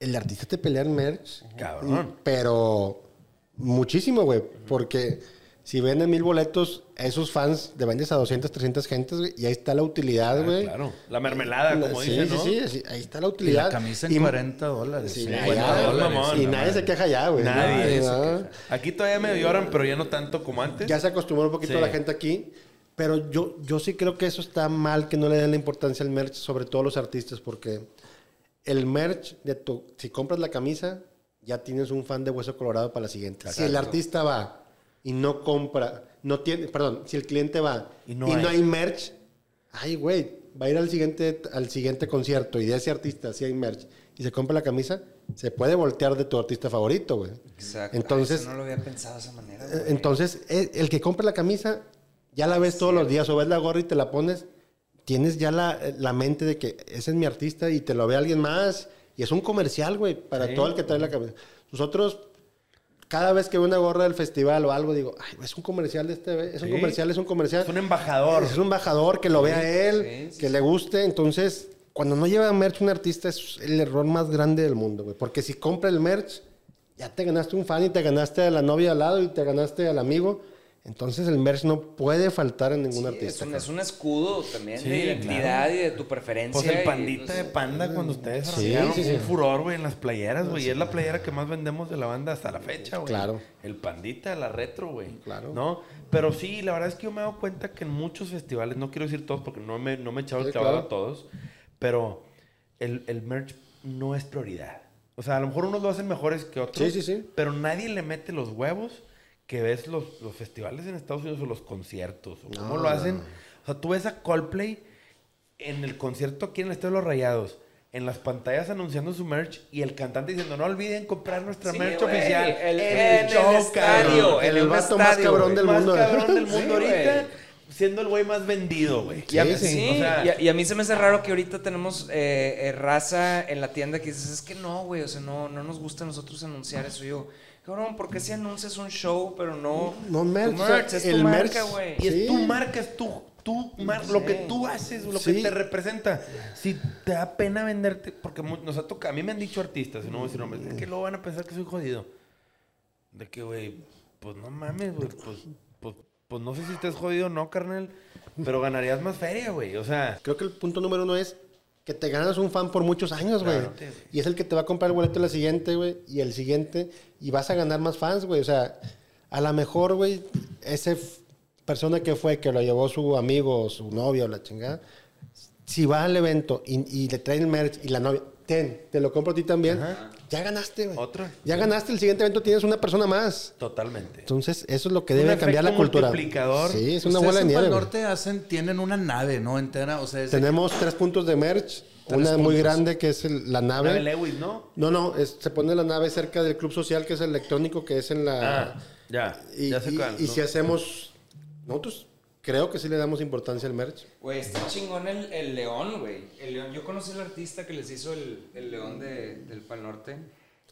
el artista te pelea en merch. Uh-huh. Cabrón. Pero muchísimo, güey. Uh-huh. Porque si venden mil boletos, a esos fans le vendes a doscientas, trescientas gentes, güey. Y ahí está la utilidad, güey. Ah, claro. La mermelada, la, como sí, dicen, ¿no? Sí, sí, sí. Ahí está la utilidad. Y la camisa en y cuarenta dólares. Sí, cincuenta dólares. Mamón, y no, nadie man. se queja ya, güey. Nadie. nadie se queja. Aquí todavía me lloran, pero ya no tanto como antes. Ya se acostumbró un poquito sí. la gente aquí. Pero yo, yo sí creo que eso está mal, que no le den la importancia al merch, sobre todo a los artistas, porque el merch, de tu, si compras la camisa, ya tienes un fan de hueso colorado para la siguiente. Exacto. Si el artista va y no compra, no tiene, perdón, si el cliente va y no, y hay. no hay merch, ay, güey, va a ir al siguiente, al siguiente concierto y de ese artista, si hay merch, y se compra la camisa, se puede voltear de tu artista favorito, güey. Exacto. Entonces, ay, eso no lo había pensado de esa manera, güey. Entonces, el que compra la camisa, ya la ves todos sí. los días, o ves la gorra y te la pones, tienes ya la, la mente de que ese es mi artista y te lo ve alguien más. Y es un comercial, güey, para sí. todo el que trae la camisa. Nosotros, cada vez que veo una gorra del festival o algo, digo, ay, es un comercial de este, es sí. un comercial, es un comercial. Es un embajador. Es un embajador, que lo sí. vea él, sí, sí, que sí. le guste. Entonces, cuando no lleva merch un artista, es el error más grande del mundo, güey. Porque si compra el merch, ya te ganaste un fan y te ganaste a la novia al lado y te ganaste al amigo. Entonces el merch no puede faltar en ningún sí, artista. Es un, claro. es un escudo también sí, de identidad claro. y de tu preferencia. Pues el pandita y, pues, de Panda cuando ustedes sí, sí, sí. un furor, güey, en las playeras, güey. No, sí, es la playera que más vendemos de la banda hasta la fecha, güey. Claro. El pandita, la retro, güey. Claro. ¿No? Pero sí, la verdad es que yo me he dado cuenta que en muchos festivales, no quiero decir todos porque no me, no me he echado sí, el trabajo claro. a todos, pero el, el merch no es prioridad. O sea, a lo mejor unos lo hacen mejores que otros, sí, sí, sí. pero nadie le mete los huevos que ves los, los festivales en Estados Unidos o los conciertos, o cómo no, lo hacen. No. O sea, tú ves a Coldplay en el concierto aquí en el Estadio de los Rayados, en las pantallas anunciando su merch y el cantante diciendo, no olviden comprar nuestra sí, merch wey, oficial. El, el, el, el show, estadio. El, el, el vato más cabrón del mundo. Más cabrón del mundo sí, ahorita. Wey. Siendo el güey más vendido, güey. Sí, sí, sí. O sea, y, a, y a mí se me hace raro que ahorita tenemos eh, eh, raza en la tienda que dices, es que no, güey, o sea, no, no nos gusta a nosotros anunciar eso. Yo, cabrón, ¿por qué si anuncias un show, pero no? No, merch. Tu merch es tu el marca, güey. Y sí. es tu marca, es tu, tu mar, sí. lo que tú haces, lo sí. que te representa. Si te da pena venderte, porque nos ha tocado, a mí me han dicho artistas, no voy a decir nombres, es que luego van a pensar que soy jodido. De que, güey, pues no mames, güey, pues... pues Pues no sé si estás jodido o no, carnal, pero ganarías más feria, güey, o sea... Creo que el punto número uno es que te ganas un fan por muchos años, güey. Claro, y es el que te va a comprar el boleto la siguiente, güey, y el siguiente, y vas a ganar más fans, güey. O sea, a lo mejor, güey, esa persona que fue, que lo llevó su amigo, su novia o la chingada, si va al evento y, y le trae el merch y la novia... Ten, te lo compro a ti también. Ajá. Ya ganaste, güey. Otra. Ya sí. ganaste. El siguiente evento tienes una persona más. Totalmente. Entonces, eso es lo que debe cambiar la cultura. Un multiplicador. Sí, es una bola de nieve. Ustedes en Pa'l Norte hacen, tienen una nave, ¿no? Entera. O sea, tenemos que... tres puntos de merch. Una puntos. muy grande que es el, la nave. La de Lewis, ¿no? No, no. Es, se pone la nave cerca del club social, que es el electrónico, que es en la... Ah, ya. Y, ya sé cuál, y, ¿no? y si hacemos... Nosotros... Creo que sí le damos importancia al merch. Güey, está chingón el, el león, güey. El león. Yo conocí al artista que les hizo el, el león de, del Pa'l Norte.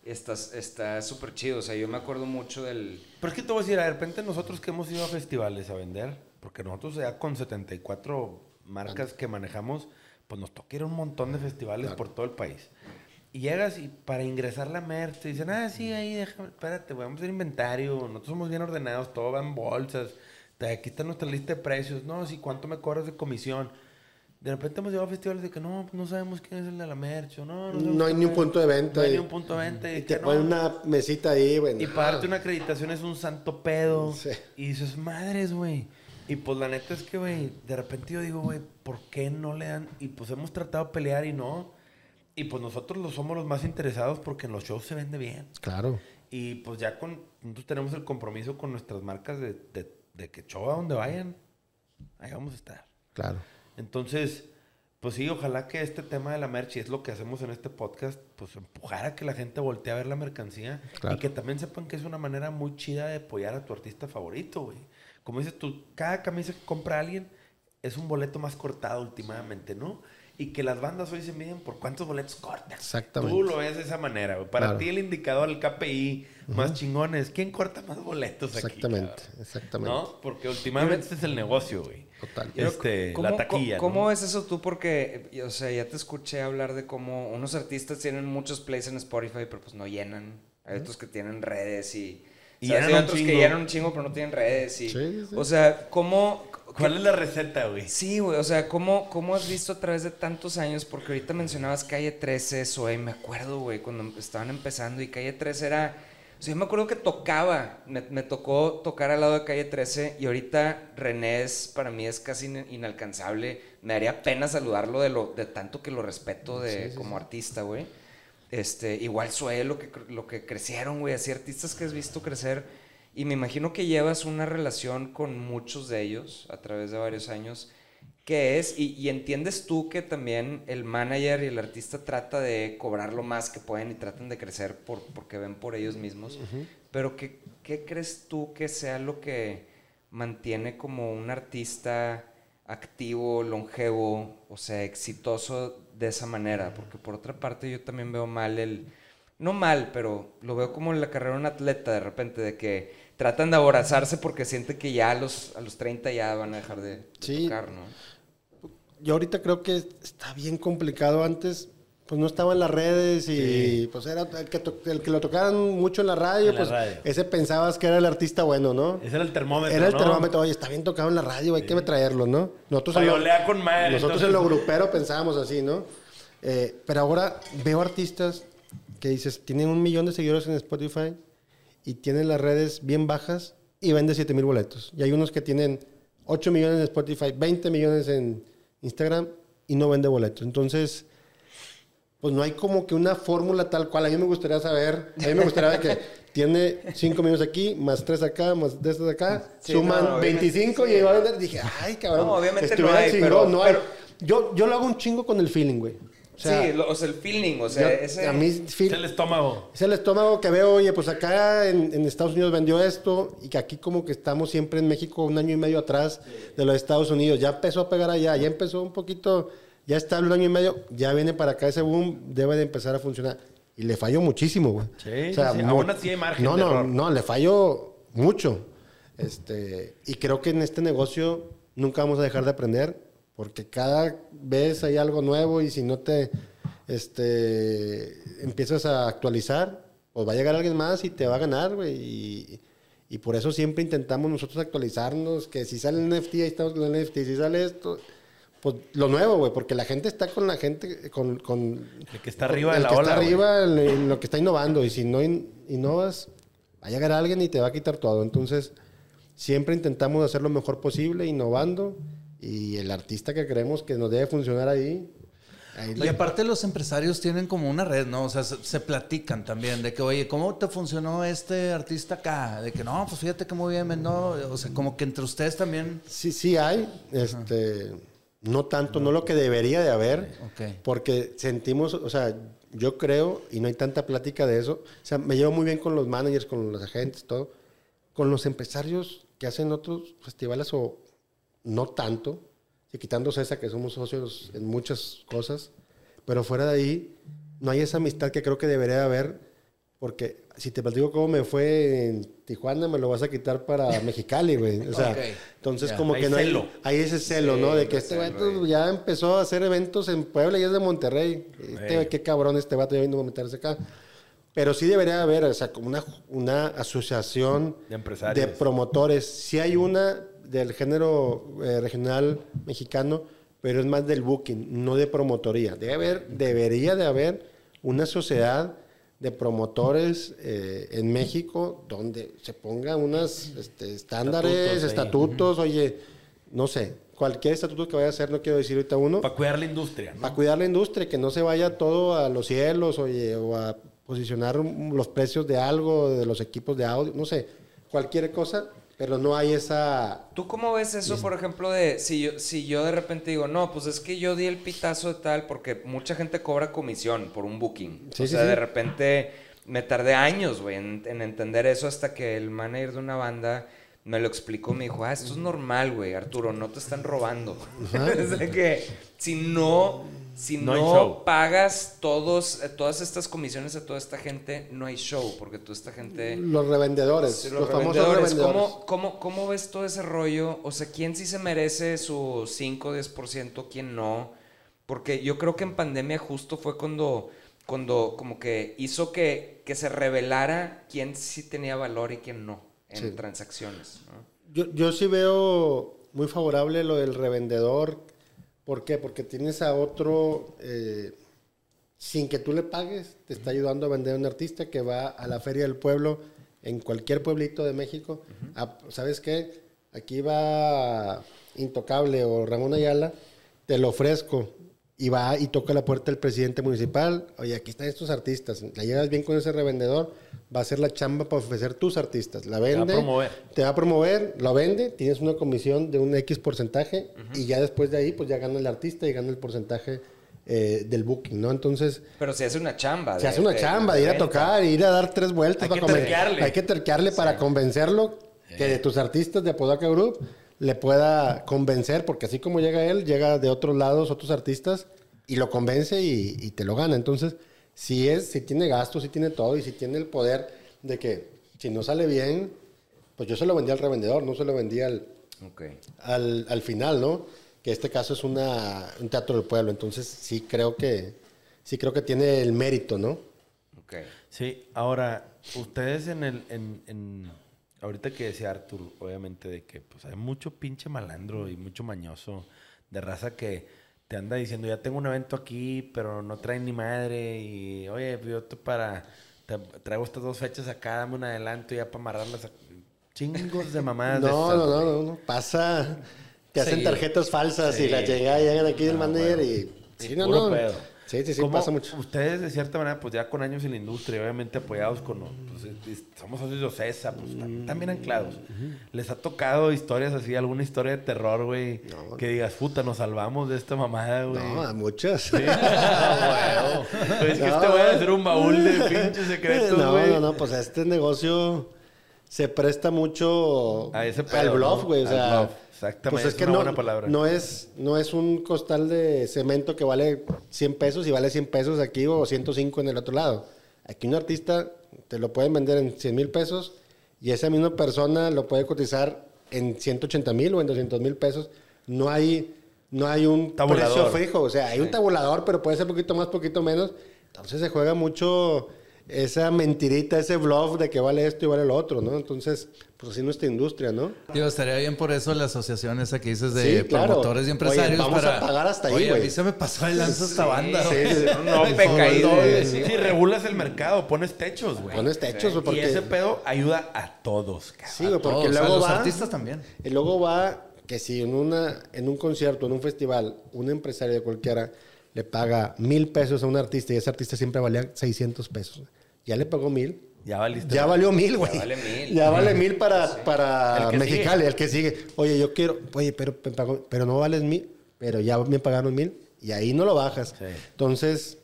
Está está súper chido. O sea, yo me acuerdo mucho del... Pero es que te voy a decir, de repente nosotros que hemos ido a festivales a vender, porque nosotros ya con setenta y cuatro marcas que manejamos, pues nos toca ir a un montón de festivales claro. por todo el país. Y llegas y para ingresar la merch te dicen, ah, sí, ahí, déjame, espérate, vamos a hacer inventario. Nosotros somos bien ordenados, todo va en bolsas. Aquí está nuestra lista de precios. No, si cuánto me cobras de comisión. De repente hemos llegado a festivales de que no, no sabemos quién es el de la merch. No, no, no hay ni un punto de venta. No hay ni un punto de venta. Y te ponen una mesita ahí, güey. Y pagarte una acreditación es un santo pedo. Sí. Y dices, madres, güey. Y pues la neta es que, güey, de repente yo digo, güey, ¿por qué no le dan? Y pues hemos tratado de pelear y no. Y pues nosotros los somos los más interesados porque en los shows se vende bien. Claro. Y pues ya con... Nosotros tenemos el compromiso con nuestras marcas de... de de que show a donde vayan, ahí vamos a estar. Claro. Entonces, pues sí, ojalá que este tema de la merch, y es lo que hacemos en este podcast, pues empujar a que la gente voltee a ver la mercancía claro. y que también sepan que es una manera muy chida de apoyar a tu artista favorito, güey. Como dices tú, cada camisa que compra alguien es un boleto más cortado últimamente, ¿no? Y que las bandas hoy se miden por cuántos boletos cortan. Exactamente. Tú lo ves de esa manera, güey. Para claro. ti el indicador, el K P I, uh-huh. más chingones. ¿Quién corta más boletos exactamente, aquí? Exactamente, exactamente. ¿No? Porque últimamente este es el negocio, güey. Total. Este, la taquilla. ¿Cómo, ¿no? ¿Cómo es eso tú? Porque, o sea, ya te escuché hablar de cómo unos artistas tienen muchos plays en Spotify, pero pues no llenan. Hay uh-huh. otros que tienen redes y... Y hay otros que llenan un chingo, pero no tienen redes y... Sí, sí. O sea, ¿cómo...? ¿Cuál es la receta, güey? Sí, güey, o sea, ¿cómo, ¿cómo has visto a través de tantos años? Porque ahorita mencionabas Calle trece, Zoé, me acuerdo, güey, cuando estaban empezando y Calle trece era O sea, yo me acuerdo que tocaba, me, me tocó tocar al lado de Calle trece y ahorita René es, para mí es casi in, inalcanzable. Me daría pena saludarlo de, lo, de tanto que lo respeto de, sí, sí, como sí. artista, güey. Este, igual Zoé, lo que, lo que crecieron, güey, así artistas que has visto crecer. Y me imagino que llevas una relación con muchos de ellos a través de varios años. ¿Qué es? Y, y entiendes tú que también el manager y el artista trata de cobrar lo más que pueden y tratan de crecer por, porque ven por ellos mismos. Uh-huh. Pero ¿qué, qué crees tú que sea lo que mantiene como un artista activo, longevo, o sea, exitoso de esa manera? Porque por otra parte yo también veo mal el... No mal, pero lo veo como en la carrera de un atleta de repente, de que tratan de aborazarse porque sienten que ya a los, a los treinta ya van a dejar de, de sí. tocar, ¿no? Yo ahorita creo que está bien complicado. Antes, pues no estaban las redes y sí. pues era el que, to el que lo tocaban mucho en la radio, en pues la radio. Ese pensabas que era el artista bueno, ¿no? Ese era el termómetro, Era el ¿no? termómetro, oye, está bien tocado en la radio, hay sí. que traerlo, ¿no? Nosotros, en lo, con madre, nosotros en lo grupero pensábamos así, ¿no? Eh, pero ahora veo artistas que dices, tienen un millón de seguidores en Spotify y tienen las redes bien bajas y venden siete mil boletos. Y hay unos que tienen ocho millones en Spotify, veinte millones en Instagram y no vende boletos. Entonces, pues no hay como que una fórmula tal cual. A mí me gustaría saber, a mí me gustaría que tiene cinco millones aquí, más tres acá, más de estos acá, sí, suman no, veinticinco sí. y van a vender. Dije, ay, cabrón. No, obviamente no hay, chingón, pero, no hay. Pero... Yo, yo lo hago un chingo con el feeling, güey. O sea, sí, lo, o sea, el feeling, o sea, yo, ese, a mí, es el estómago. Es el estómago que veo, oye, pues acá en, en Estados Unidos vendió esto y que aquí como que estamos siempre en México un año y medio atrás sí. de los Estados Unidos. Ya empezó a pegar allá, ya empezó un poquito, ya está un año y medio, ya viene para acá ese boom, debe de empezar a funcionar. Y le falló muchísimo, güey. Sí, o sea, sí, aún así hay margen no, de error. No, no, le falló mucho. Este, y creo que en este negocio nunca vamos a dejar de aprender. Porque cada vez hay algo nuevo y si no te este, empiezas a actualizar, pues va a llegar alguien más y te va a ganar, güey. Y, y por eso siempre intentamos nosotros actualizarnos, que si sale el N F T, ahí estamos con el N F T, si sale esto, pues lo nuevo, güey. Porque la gente está con la gente, con... con el que está arriba de la ola, el que está arriba, el, el, lo que está innovando. Y si no in, innovas, va a llegar alguien y te va a quitar todo. Entonces, siempre intentamos hacer lo mejor posible, innovando. Y el artista que creemos que nos debe funcionar ahí, ahí y le... aparte los empresarios tienen como una red, ¿no? O sea, se, se platican también de que, oye, ¿cómo te funcionó este artista acá? De que, no, pues fíjate que muy bien, ¿no? O sea, como que entre ustedes también... Sí, sí hay, este, no tanto, no, no lo que debería de haber, okay. porque sentimos, o sea, yo creo, y no hay tanta plática de eso, o sea, me llevo muy bien con los managers, con los agentes, todo, con los empresarios que hacen otros festivales o... No tanto, quitando esa que somos socios en muchas cosas, pero fuera de ahí no hay esa amistad que creo que debería haber, porque si te platico cómo me fue en Tijuana, me lo vas a quitar para Mexicali, güey. O sea, okay. entonces yeah. como hay que no celo. hay, hay ese celo, sí, ¿no? De que este vato ya empezó a hacer eventos en Puebla y es de Monterrey. Este, hey. Qué cabrón este vato, ya vino a meterse acá. Pero sí debería haber, o sea, como una, una asociación de empresarios, de promotores. Sí hay una... del género eh, regional mexicano, pero es más del booking, no de promotoría. Debe haber, debería de haber una sociedad de promotores eh, en México donde se pongan unos este, estándares, estatutos, estatutos, oye, no sé, cualquier estatuto que vaya a hacer, no quiero decir ahorita uno. Para cuidar la industria, ¿no? Para cuidar la industria, que no se vaya todo a los cielos, oye, o a posicionar los precios de algo, de los equipos de audio, no sé, cualquier cosa. Pero no hay esa... ¿Tú cómo ves eso, por ejemplo, de si yo, si yo de repente digo, no, pues es que yo di el pitazo de tal, porque mucha gente cobra comisión por un booking? Sí, o sea, sí, de sí. repente me tardé años, güey, en, en entender eso hasta que el manager de una banda me lo explicó, me dijo, ah, esto es normal, güey, Arturo, no te están robando. Es de que si no, si no, no pagas todos, todas estas comisiones a toda esta gente, no hay show, porque toda esta gente... Los revendedores, sí, los, los revendedores, famosos revendedores. ¿Cómo, cómo, ¿Cómo ves todo ese rollo? O sea, ¿quién sí se merece su cinco, diez por ciento? ¿Quién no? Porque yo creo que en pandemia justo fue cuando... cuando como que hizo que, que se revelara quién sí tenía valor y quién no. En sí. transacciones, ¿no? Yo, yo sí veo muy favorable lo del revendedor. ¿Por qué? Porque tienes a otro eh, sin que tú le pagues, te está ayudando a vender a un artista que va a la Feria del Pueblo, en cualquier pueblito de México. Uh-huh. a, ¿Sabes qué? Aquí va Intocable o Ramón Ayala, te lo ofrezco. Y va y toca la puerta del presidente municipal. Oye, aquí están estos artistas. La llevas bien con ese revendedor, va a hacer la chamba para ofrecer tus artistas. La vende, te va a promover. Te va a promover, lo vende, tienes una comisión de un X porcentaje, uh-huh, y ya después de ahí, pues ya gana el artista y gana el porcentaje eh, del booking, ¿no? Entonces... Pero se hace una chamba. Se de, hace una de, chamba de, de ir a tocar, ir a dar tres vueltas. Hay para que terquearle. Hay que terquearle, sí, para convencerlo, sí, que de tus artistas de Apodaca Group le pueda convencer, porque así como llega él, llega de otros lados otros artistas y lo convence y, y te lo gana. Entonces, si es, si tiene gastos, si tiene todo y si tiene el poder de que si no sale bien, pues yo se lo vendí al revendedor, no se lo vendí al, okay, al, al final, ¿no? Que este caso es una, un teatro del pueblo, entonces sí creo que, sí creo que tiene el mérito, ¿no? Okay. Sí, ahora, ustedes en el... En, en... Ahorita que decía Arthur, obviamente, de que pues hay mucho pinche malandro y mucho mañoso de raza que te anda diciendo, ya tengo un evento aquí, pero no traen ni madre, y oye, yo te para, te traigo estas dos fechas acá, dame un adelanto ya para amarrarlas. A... Chingos de mamadas. No, de no, no, no, no, pasa. Te hacen, sí, tarjetas falsas, sí, y la llegada, llegan aquí del no, manager, bueno, y... Sí, no, puro no, pedo. Sí, sí, sí, pasa mucho. Ustedes, de cierta manera, pues ya con años en la industria, obviamente apoyados con... Pues, somos socios de Ocesa, pues mm. también anclados. Uh-huh. ¿Les ha tocado historias así, alguna historia de terror, güey? No. Que digas, puta, nos salvamos de esta mamada, güey. No, a muchas. ¿Sí? No, bueno. Pues es que no, este voy a hacer un baúl de pinches secretos, no, güey. No, no, no, pues este negocio se presta mucho a ese pedo, al bluff, ¿no? Güey. O sea, bluff. Exactamente, pues es, es una que no, buena palabra. No es, no es un costal de cemento que vale cien pesos y vale cien pesos aquí o ciento cinco en el otro lado. Aquí un artista te lo pueden vender en cien mil pesos y esa misma persona lo puede cotizar en ciento ochenta mil o en doscientos mil pesos. No hay, no hay un tabulador. Precio fijo. O sea, hay un tabulador, pero puede ser poquito más, poquito menos. Entonces se juega mucho esa mentirita, ese bluff de que vale esto y vale lo otro, ¿no? Entonces, pues así nuestra industria, ¿no? Tío, estaría bien por eso la asociación esa que dices de, sí, claro, promotores y empresarios. Oye, vamos para... a pagar hasta ahí, güey. Oye, wey, a mí se me pasó el lanzo, sí, esta banda. Sí, sí, sí. No, no, pecaído. Sí, sí, regulas el mercado, pones techos, güey. Pones techos, sí, porque... Y ese pedo ayuda a todos, cabrón. Sí, güey, porque luego va... los artistas también. Y luego va que si en, una, en un concierto, en un festival, un empresario de cualquiera le paga mil pesos a un artista y ese artista siempre valía seiscientos pesos. Ya le pagó mil. Ya, valiste, ya valió mil, güey. Ya vale mil. Ya vale mil para, sí, para el Mexicali, sigue, el que sigue. Oye, yo quiero... Oye, pero, pero no vales mil. Pero ya me pagaron mil. Y ahí no lo bajas. Sí. Entonces,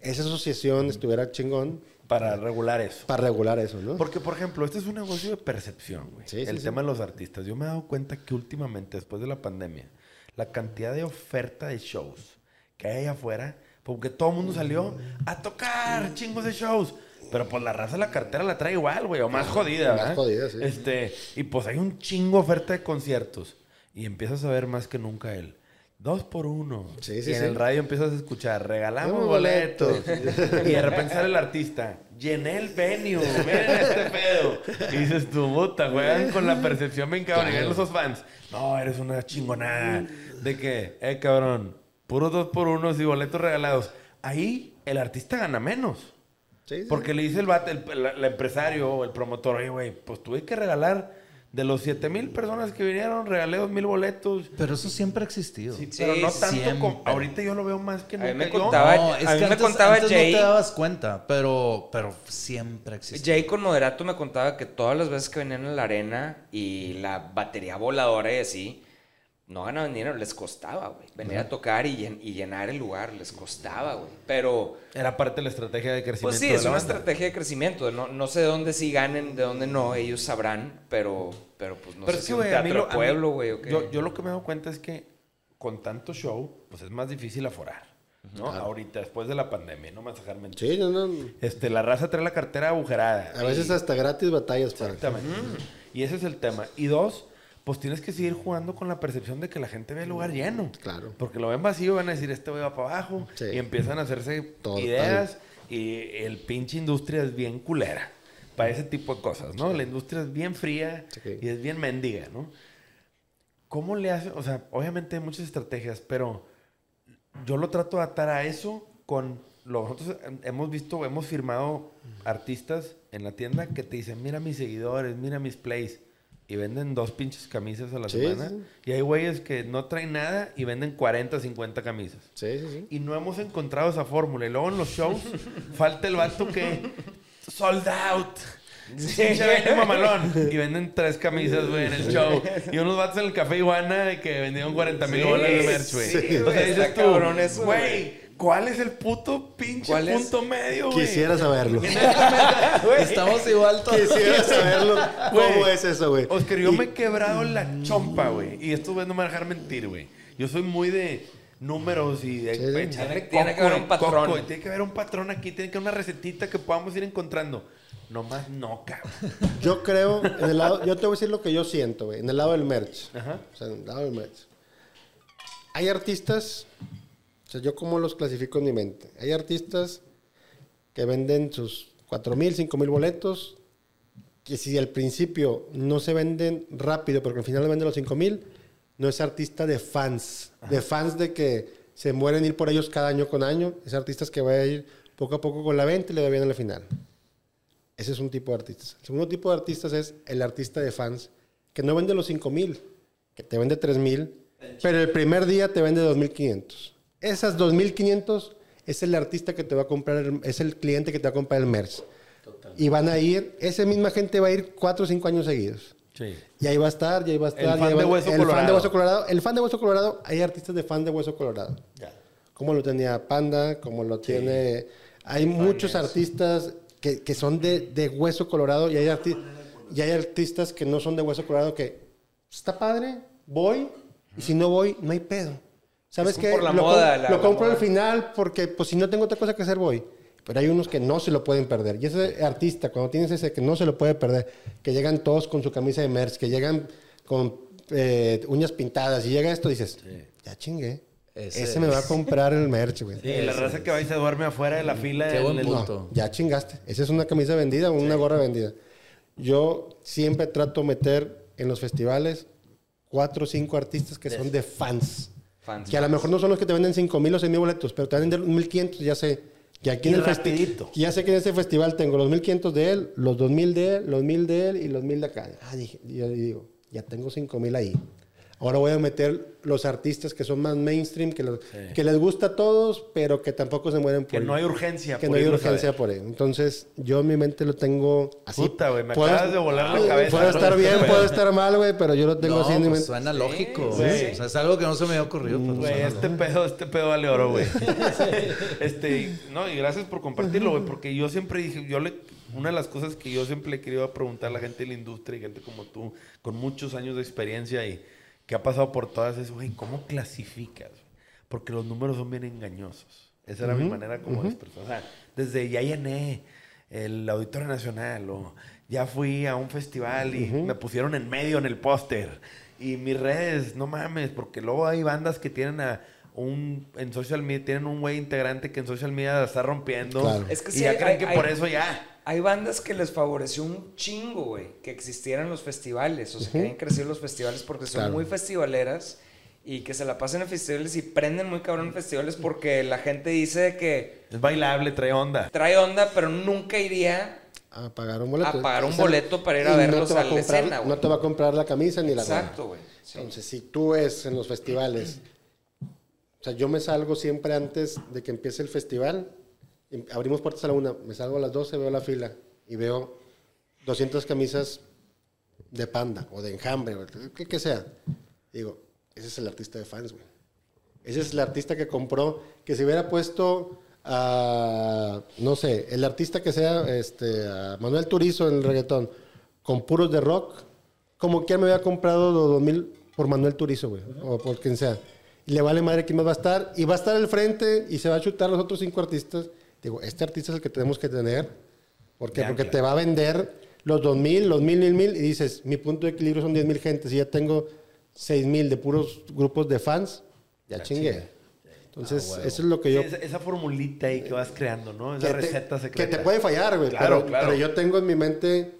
esa asociación, mm, estuviera chingón. Para regular eso. Para regular eso, ¿no? Porque, por ejemplo, este es un negocio de percepción, güey. Sí, el sí, tema sí. de los artistas. Yo me he dado cuenta que últimamente, después de la pandemia, la cantidad de oferta de shows que hay allá afuera... Porque todo el mundo salió a tocar chingos de shows. Pero pues la raza, la cartera la trae igual, güey. O más jodida, ¿verdad? Más jodida, sí. Este, y pues hay un chingo oferta de conciertos. Y empiezas a ver más que nunca él. Dos por uno. Sí, sí, y en sí. el radio empiezas a escuchar, regalamos boletos. boletos. Y de repente sale el artista, llené el venue, miren este pedo. Y dices, tu puta, juegan con la percepción bien cabrón. Claro. Y esos fans, no, eres una chingonada. De que, eh, cabrón, puros dos por unos y boletos regalados. Ahí el artista gana menos. Sí, sí. Porque le dice el, bat, el, el, el empresario o el promotor, oye, güey, pues tuve que regalar de los siete mil personas que vinieron, regalé dos mil boletos. Pero eso siempre ha existido. Sí, sí, pero no tanto como... Ahorita yo lo veo más que nunca. A mí me contaba, no, es a mí que antes, me contaba antes Jay, no te dabas cuenta, pero, pero siempre existió. Jay con Moderato me contaba que todas las veces que venían a la arena y la batería voladora y así... No ganaban dinero, les costaba, güey. Venir uh-huh. a tocar y, llen, y llenar el lugar, les costaba, güey. Pero... Era parte de la estrategia de crecimiento. Pues sí, es una banda. estrategia de crecimiento. No, no sé de dónde sí ganen, de dónde no, ellos sabrán, pero, pero pues no pero sé sí, si wey, un teatro lo, pueblo, güey. Okay. Yo, yo lo que me doy cuenta es que con tanto show, pues es más difícil aforar, ¿no? Ah. Ahorita, después de la pandemia, no más dejarme mentir. Sí, no, no. Este, la raza trae la cartera agujerada. A y... veces hasta gratis batallas para... Exactamente. Mm. Y ese es el tema. Y dos... Pues tienes que seguir jugando con la percepción de que la gente ve el lugar lleno. Claro. Porque lo ven vacío, van a decir, este güey va para abajo. Sí. Y empiezan a hacerse Total. ideas. Y el pinche industria es bien culera para ese tipo de cosas, ¿no? Sí. La industria es bien fría sí. y es bien mendiga, ¿no? ¿Cómo le hace? O sea, obviamente hay muchas estrategias, pero yo lo trato de atar a eso con lo, nosotros hemos visto, hemos firmado artistas en la tienda que te dicen, mira mis seguidores, mira mis plays. Y venden dos pinches camisas a la sí, semana. Sí. Y hay güeyes que no traen nada y venden cuarenta, cincuenta camisas. Sí, sí, sí. Y no hemos encontrado esa fórmula. Y luego en los shows falta el vato que... Sold out. Sí, se vende mamalón. Y venden tres camisas, güey, en el show. Y unos vatos en el Café Iguana que vendieron cuarenta mil sí, bolas de merch, güey. Sí, sí, o sea, dices tú, cabrón, eso, güey, ¿cuál es el puto pinche punto medio, güey? Quisiera saberlo. Estamos igual todos. Quisiera saberlo. ¿Cómo es eso, güey? Oscar, yo y... me he quebrado la chompa, güey. Y esto, güey, no me van a dejar mentir, güey. Yo soy muy de números y de fecha. Sí, sí. Tiene que haber un patrón. Coco, tiene que haber un patrón aquí. Tiene que haber una recetita que podamos ir encontrando. Nomás no, cabrón. Yo creo, en el lado, yo te voy a decir lo que yo siento, güey. En el lado del merch. Ajá. O sea, en el lado del merch. Hay artistas... O sea, yo como los clasifico en mi mente. Hay artistas que venden sus cuatro mil, cinco mil boletos, que si al principio no se venden rápido, pero que al final venden los cinco mil, no es artista de fans. Ajá. De fans de que se mueren ir por ellos cada año con año. Es artistas que va a ir poco a poco con la venta y le va bien a la final. Ese es un tipo de artistas. El segundo tipo de artistas es el artista de fans, que no vende los cinco mil, que te vende tres mil, pero el primer día te vende dos mil quinientos. Esas dos mil quinientos es el artista que te va a comprar, el, es el cliente que te va a comprar el merch. Total. Y van a ir, esa misma gente va a ir cuatro o cinco años seguidos. Sí. Y ahí va a estar, y ahí va a estar. El, fan, va, de hueso el fan de Hueso Colorado. El fan de Hueso Colorado, hay artistas de fan de Hueso Colorado. Ya. Como lo tenía Panda, como lo sí. tiene... Hay Caifanes. Muchos artistas que, que son de, de Hueso Colorado y hay, arti y hay artistas que no son de Hueso Colorado que... Está padre, voy, y si no voy, no hay pedo. ¿Sabes qué? Por la lo, moda, com la, lo compro la moda. Al final porque, pues, si no tengo otra cosa que hacer, voy. Pero hay unos que no se lo pueden perder. Y ese artista, cuando tienes ese que no se lo puede perder, que llegan todos con su camisa de merch, que llegan con eh, uñas pintadas y llega esto, dices, sí. ya chingué. Ese, ese me va a comprar el merch, güey. Sí, la raza que va y se duerme afuera de la fila. Qué buen punto. No, ya chingaste. Esa es una camisa vendida o una sí. gorra vendida. Yo siempre trato de meter en los festivales cuatro o cinco artistas que son de fans. Fans, que a lo mejor no son los que te venden cinco mil o seis mil boletos, pero te venden mil quinientos, ya sé. Que aquí en el festival. Ya sé que en este festival tengo los mil quinientos de él, los dos mil de él, los mil de él y los mil de acá. Ah, dije, yo digo, ya tengo cinco mil ahí. Ahora voy a meter los artistas que son más mainstream, que, los, sí. que les gusta a todos, pero que tampoco se mueren por que él. No hay urgencia. Que por no hay urgencia por él. Entonces, yo en mi mente lo tengo así. Puta, güey, me puedo, acabas de volar la cabeza. Puedo estar bien, puedo peor. estar mal, güey, pero yo lo tengo no, así. Pues, en mi suena lógico, güey. Sí, sí. O sea, es algo que no se me había ocurrido. Mm, güey, este pedo, este pedo vale oro, güey. este, no, y gracias por compartirlo, güey, porque yo siempre dije, yo le... Una de las cosas que yo siempre le he querido preguntar a la gente de la industria y gente como tú, con muchos años de experiencia y... que ha pasado por todas es, güey, ¿cómo clasificas? Porque los números son bien engañosos. Esa era uh -huh. mi manera como uh -huh. expresar. O sea, desde ya llené el Auditorio Nacional o ya fui a un festival y uh -huh. me pusieron en medio en el póster. Y mis redes, no mames, porque luego hay bandas que tienen a un... En social media, tienen un güey integrante que en social media la está rompiendo. Claro. Es que sí, y ya hay, creen hay, que hay, por eso ya... Hay bandas que les favoreció un chingo, güey, que existieran los festivales. O sea, uh-huh. quieren crecer los festivales porque son claro. muy festivaleras y que se la pasen en festivales y prenden muy cabrón en festivales porque la gente dice que... Es bailable, trae onda. Trae onda, pero nunca iría... A pagar un boleto. A pagar un boleto para ir a verlos a la escena, güey. No te va a comprar la camisa ni la gorra. Exacto, güey. Sí. Entonces, si tú ves en los festivales... O sea, yo me salgo siempre antes de que empiece el festival... Abrimos puertas a la una, me salgo a las doce, veo la fila y veo doscientas camisas de Panda o de Enjambre, o que, que sea. Digo, ese es el artista de fans, güey. Ese es el artista que compró, que si hubiera puesto a, no sé, el artista que sea, este, a Manuel Turizo en el reggaetón, con puros de rock, como que me había comprado los dos mil por Manuel Turizo, güey, o por quien sea. Y le vale madre quién más va a estar, y va a estar al frente y se va a chutar los otros cinco artistas. Digo, este artista es el que tenemos que tener. ¿Por qué? Ya, porque claro. te va a vender los dos mil, los mil, mil, mil. Y dices, mi punto de equilibrio son diez mil gentes. Si ya tengo seis mil de puros grupos de fans, ya, ya chingué. Chingue. Entonces, ah, eso es lo que yo... Sí, esa, esa formulita ahí que vas creando, ¿no? Esa receta secreta. Que te puede fallar, güey. Claro, pero, claro. pero yo tengo en mi mente...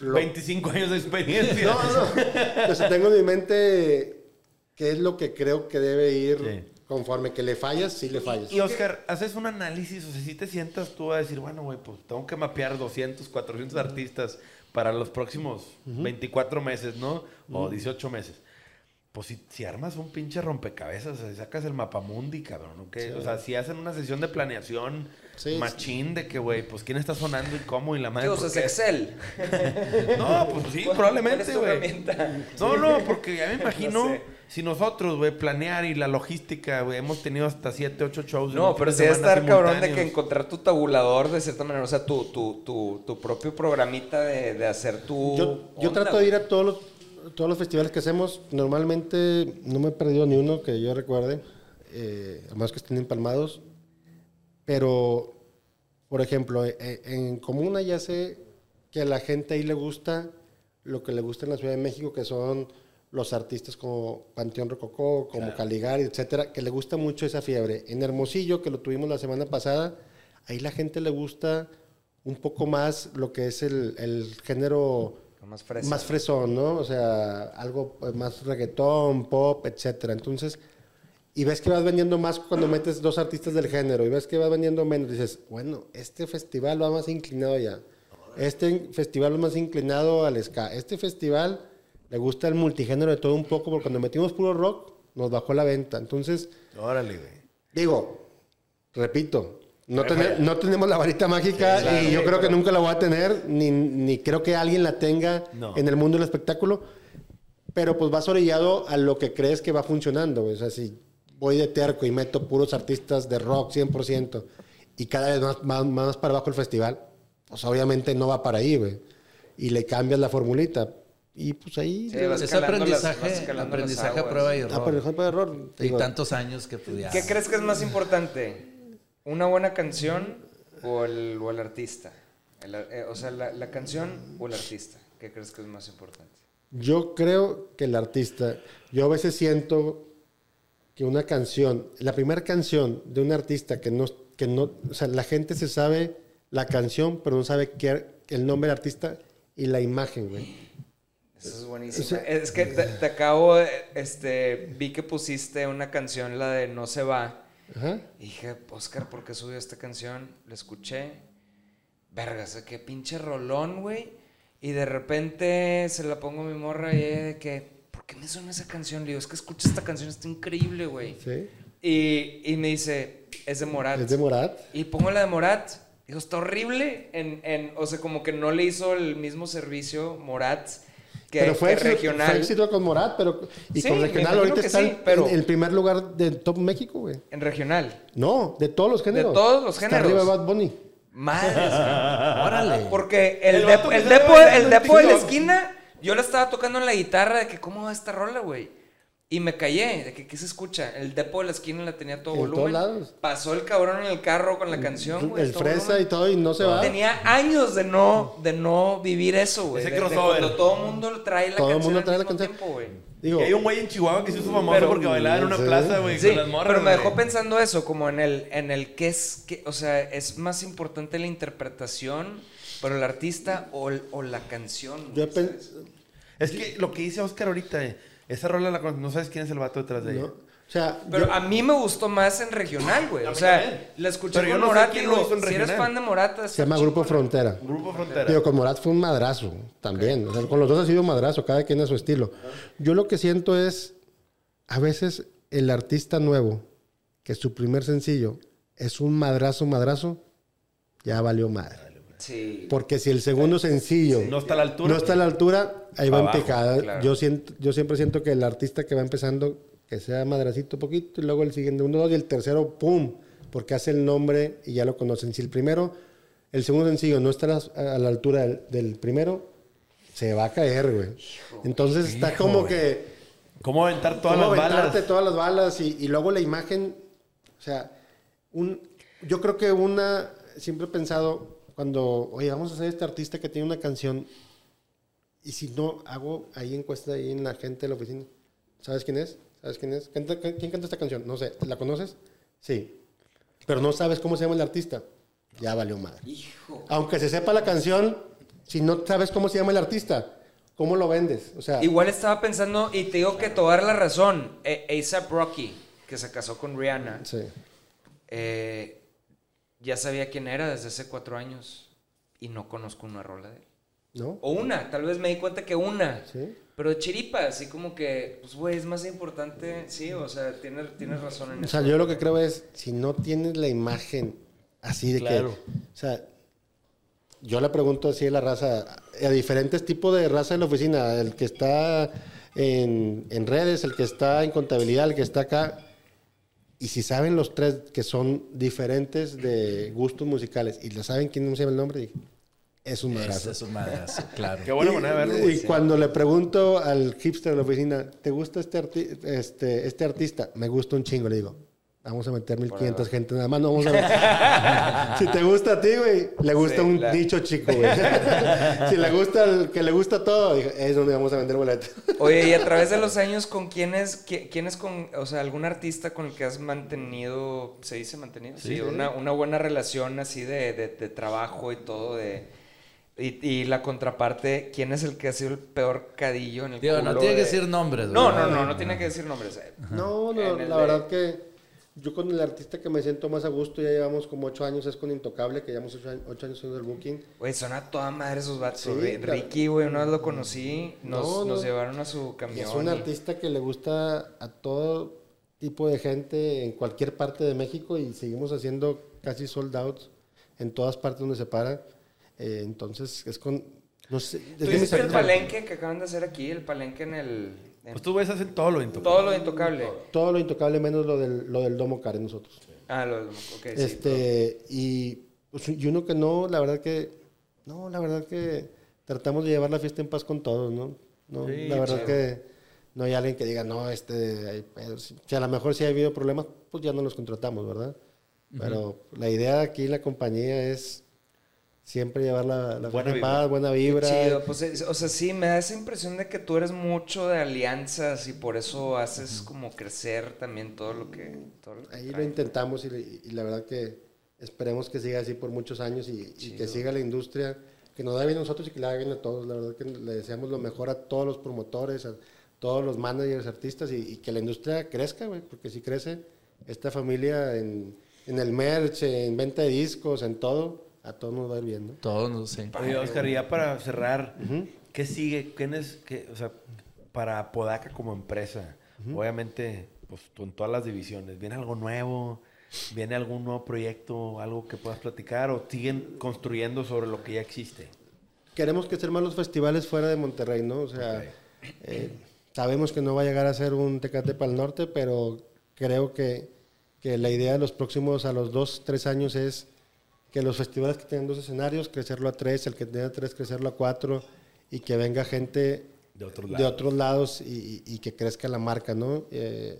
Lo... veinticinco años de experiencia. no, no. Entonces, tengo en mi mente qué es lo que creo que debe ir... Sí. Conforme que le fallas, sí le fallas. Y, y Oscar, haces un análisis, o sea, si te sientas tú a decir, bueno, güey, pues tengo que mapear doscientos, cuatrocientos artistas para los próximos uh-huh. veinticuatro meses, ¿no? O uh-huh. dieciocho meses. Pues si, si armas un pinche rompecabezas, o sea, si sacas el mapamundi, cabrón, ¿no? Sí, o sea, si hacen una sesión de planeación sí, machín sí. de que, güey, pues quién está sonando y cómo y la madre... Dios, es Excel. No, pues sí, ¿Cuál, probablemente, güey. No, no, porque ya me imagino... No sé. Si nosotros, güey, planear y la logística, güey, hemos tenido hasta siete, ocho shows. No, pero sí debe estar cabrón de que encontrar tu tabulador de cierta manera, o sea, tu, tu, tu, tu propio programita de, de hacer tu... Yo, onda, yo trato de ir a todos los, todos los festivales que hacemos. Normalmente no me he perdido ni uno que yo recuerde, eh, además que estén empalmados. Pero, por ejemplo, en, en Comuna ya sé que a la gente ahí le gusta lo que le gusta en la Ciudad de México, que son... los artistas como Panteón Rococó, como claro. Caligari, etcétera, que le gusta mucho esa fiebre. En Hermosillo, que lo tuvimos la semana pasada, ahí la gente le gusta un poco más lo que es el, el género más, fresa, más fresón, ¿no? O sea, algo más reggaetón, pop, etcétera. Entonces, y ves que vas vendiendo más cuando metes dos artistas del género, y ves que vas vendiendo menos, dices, bueno, este festival va más inclinado ya, este festival va más inclinado al ska, este festival... le gusta el multigénero de todo un poco, porque cuando metimos puro rock, nos bajó la venta. Entonces, órale, güey. Digo, repito, no, ten, no tenemos la varita mágica sí, claro, y yo sí, creo pero... que nunca la voy a tener, ni, ni creo que alguien la tenga no. en el mundo del espectáculo, pero pues vas orillado a lo que crees que va funcionando. O sea, si voy de terco y meto puros artistas de rock cien por ciento y cada vez más, más, más para abajo el festival, pues obviamente no va para ahí, güey. Y le cambias la formulita. Y pues ahí... Sí, ese aprendizaje, las, aprendizaje a prueba y error. Ah, prueba y error. Y tantos años que estudiaste. ¿Qué crees que es más importante? ¿Una buena canción o el, o el artista? El, eh, o sea, la, la canción o el artista. ¿Qué crees que es más importante? Yo creo que el artista. Yo a veces siento que una canción, la primera canción de un artista que no... que no, o sea, la gente se sabe la canción, pero no sabe qué, el nombre del artista y la imagen, güey. Eso es buenísimo. O sea, es que te, te acabo, de, este, vi que pusiste una canción, la de No se va. Ajá. Y dije, Oscar, ¿por qué subió esta canción? La escuché. Vergas, qué pinche rolón, güey. Y de repente se la pongo a mi morra y ella de que, ¿por qué me suena esa canción? Le digo, es que escucha esta canción, está increíble, güey. Sí. Y, y me dice, es de Morat. Es de Morat. Y pongo la de Morat. Digo, está horrible. En, en, o sea, como que no le hizo el mismo servicio Morat. Que, pero fue, que éxito, regional. fue éxito con Morat, pero. Y sí, con regional, ahorita está sí, en el primer lugar de Top México, güey. En regional. No, de todos los géneros. De todos los géneros. Está arriba de Bad Bunny. Madre. Órale. Porque el, el depo, el depo, el depo de la esquina, yo la estaba tocando en la guitarra, de que, ¿cómo va esta rola, güey? Y me callé, de que, ¿qué se escucha? El depo de la esquina la tenía todo en volumen. Todos lados. Pasó el cabrón en el carro con la canción, güey. El fresa volumen. Y todo, y no se va. Tenía años de no, de no vivir eso, güey. Ese crossover. Todo el mundo trae la todo canción mundo trae al mismo la tiempo, güey. Digo, hay un güey en Chihuahua que se hizo famoso pero, porque bailaba en una sí, plaza, güey, sí, con las morras. Pero me dejó pensando eso, como en el, en el que es, que, o sea, es más importante la interpretación, pero el artista o, o la canción. Yo pensé... Es que lo que dice Oscar ahorita, eh. Esa rola la conoces, no sabes quién es el vato detrás de ella. No. O sea, pero yo, a mí me gustó más en regional, güey. O sea, también. La escuché pero con no Morat y digo, si eres fan de Morat... Se llama Grupo Frontera. Grupo Frontera. Digo, con Morat fue un madrazo también. Okay. O sea, con los dos ha sido un madrazo, cada quien a su estilo. Yo lo que siento es, a veces el artista nuevo, que su primer sencillo es un madrazo, madrazo, ya valió madre. Sí. Porque si el segundo sencillo sí. no está a la altura, no está a la altura ahí va abajo, en picada. Claro. Yo, siento, yo siempre siento que el artista que va empezando, que sea madracito poquito, y luego el siguiente, uno, dos, y el tercero, ¡pum! Porque hace el nombre y ya lo conocen. Si el primero, el segundo sencillo no está a la, a la altura del, del primero, se va a caer, güey. Entonces hijo, está como güey. que... ¿Cómo aventar todas ¿cómo las balas? todas las balas y, y luego la imagen, o sea, un, yo creo que una... Siempre he pensado... Cuando, oye, vamos a hacer este artista que tiene una canción y si no, hago ahí encuesta ahí en la gente de la oficina. ¿Sabes quién es? ¿Sabes quién es? ¿Quién, quién canta esta canción? No sé. ¿La conoces? Sí. Pero no sabes cómo se llama el artista. Ya valió madre. Hijo. Aunque se sepa la canción, si no sabes cómo se llama el artista, ¿cómo lo vendes? O sea, igual estaba pensando, y te digo que te voy a dar la razón, A$AP Rocky. que se casó con Rihanna, sí. eh, ya sabía quién era desde hace cuatro años y no conozco una rola de él. ¿No? O una, tal vez me di cuenta que una, ¿sí? Pero chiripa, así como que, pues güey, es más importante, sí, o sea, tienes, tienes razón en eso. O sea, eso. Yo lo que creo es, si no tienes la imagen así de claro. que, o sea, yo le pregunto así a la raza, a diferentes tipos de raza en la oficina, el que está en, en redes, el que está en contabilidad, el que está acá, y si saben los tres que son diferentes de gustos musicales, y le saben quién no sabe el nombre, dije, es un madrazo. Es un madrazo, claro. Qué buena manera de verlo. Y sí. cuando le pregunto al hipster de la oficina, ¿te gusta este, arti este, este artista? Me gusta un chingo, le digo. Vamos a meter mil quinientas gente, nada más no vamos a... Si te gusta a ti, güey, le gusta sí, un claro. nicho chico, güey. Si le gusta el que le gusta todo, es donde vamos a vender boletos. Oye, y a través de los años, ¿con quién es, quién es con, o sea, algún artista con el que has mantenido, se dice mantenido? Sí, sí, sí. Una, una buena relación así de, de, de trabajo y todo, de... Y, y la contraparte, ¿quién es el que ha sido el peor cadillo en el Digo, culo? No tiene de... que decir nombres. No, no, no, no, no tiene que decir nombres. Eh. No, no, la de... verdad que yo con el artista que me siento más a gusto, ya llevamos como ocho años, es con Intocable, que llevamos ocho, ocho años en el booking. Güey, son a toda madre esos vatos. Sí, Ricky, güey, una vez lo conocí, nos, no, no. nos llevaron a su camión. Es un y... artista que le gusta a todo tipo de gente en cualquier parte de México y seguimos haciendo casi sold outs en todas partes donde se para. Eh, entonces, es con... No sé, ¿tú dices el palenque que acaban de hacer aquí? El palenque en el... En pues tú ves hacer todo lo Intocable. Todo lo Intocable. Todo, todo lo Intocable menos lo del, lo del Domo Care nosotros. Sí. Ah, lo del Domo, ok. Este, sí, y, y uno que no, la verdad que... No, la verdad que tratamos de llevar la fiesta en paz con todos, ¿no? no sí, la verdad chévere. que no hay alguien que diga, no, este... Si a lo mejor si ha habido problemas, pues ya no los contratamos, ¿verdad? Uh-huh. Pero la idea de aquí, la compañía es... Siempre llevar la, la buena vibra. Paz, buena vibra. Chido. Pues, o sea, sí, me da esa impresión de que tú eres mucho de alianzas y por eso haces como crecer también todo lo que... Todo lo que Ahí trae. Lo intentamos y, y la verdad que esperemos que siga así por muchos años y, y que siga la industria, que nos da bien a nosotros y que la haga bien a todos. La verdad que le deseamos lo mejor a todos los promotores, a todos los managers, artistas y, y que la industria crezca, güey, porque si crece esta familia en, en el merch, en venta de discos, en todo... A todos nos va a ir bien, ¿no? Todos nos, sí. Oye, Oscar, ya para cerrar, uh-huh. ¿qué sigue? ¿Quién es, qué, o sea, para Apodaca como empresa? Uh-huh. Obviamente, pues tú en todas las divisiones. ¿Viene algo nuevo? ¿Viene algún nuevo proyecto? ¿Algo que puedas platicar? ¿O siguen construyendo sobre lo que ya existe? Queremos que hacer más los festivales fuera de Monterrey, ¿no? O sea, okay. eh, sabemos que no va a llegar a ser un Tecate Pa'l Norte, pero creo que, que la idea de los próximos, a los dos, tres años es... que los festivales que tengan dos escenarios, crecerlo a tres, el que tenga tres, crecerlo a cuatro, y que venga gente de otros lados, de otros lados y, y, y que crezca la marca, ¿no? Eh,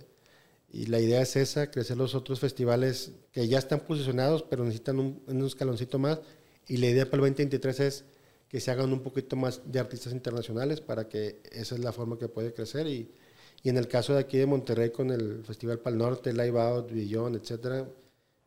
y la idea es esa, crecer los otros festivales que ya están posicionados, pero necesitan un, un escaloncito más, y la idea para el veinte veintitrés es que se hagan un poquito más de artistas internacionales para que esa es la forma que puede crecer, y, y en el caso de aquí de Monterrey con el Festival Pa'l Norte, Live Out, Beyond, etcétera,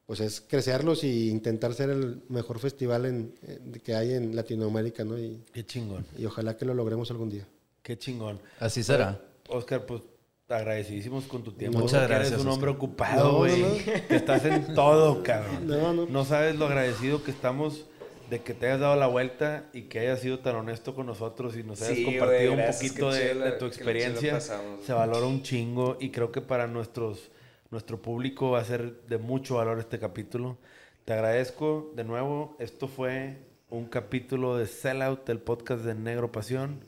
pues es crecerlos y intentar ser el mejor festival en, en, que hay en Latinoamérica, ¿no? Y, qué chingón. Y ojalá que lo logremos algún día. Qué chingón. Así será. Pero, Oscar, pues agradecidísimos con tu tiempo. Muchas Oscar, gracias. Eres un Oscar. hombre ocupado, güey. No, no, no. Que estás en todo, cabrón. No, no. No sabes lo agradecido que estamos de que te hayas dado la vuelta y que hayas sido tan honesto con nosotros y nos hayas sí, compartido wey, un poquito de, chilo, de tu experiencia. Se valora un chingo y creo que para nuestros... Nuestro público va a ser de mucho valor este capítulo. Te agradezco de nuevo. Esto fue un capítulo de Sellout, el podcast de Negro Pasión.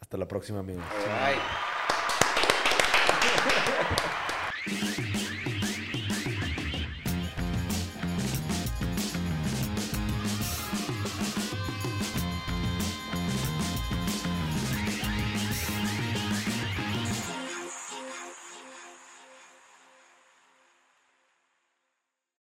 Hasta la próxima, amigos.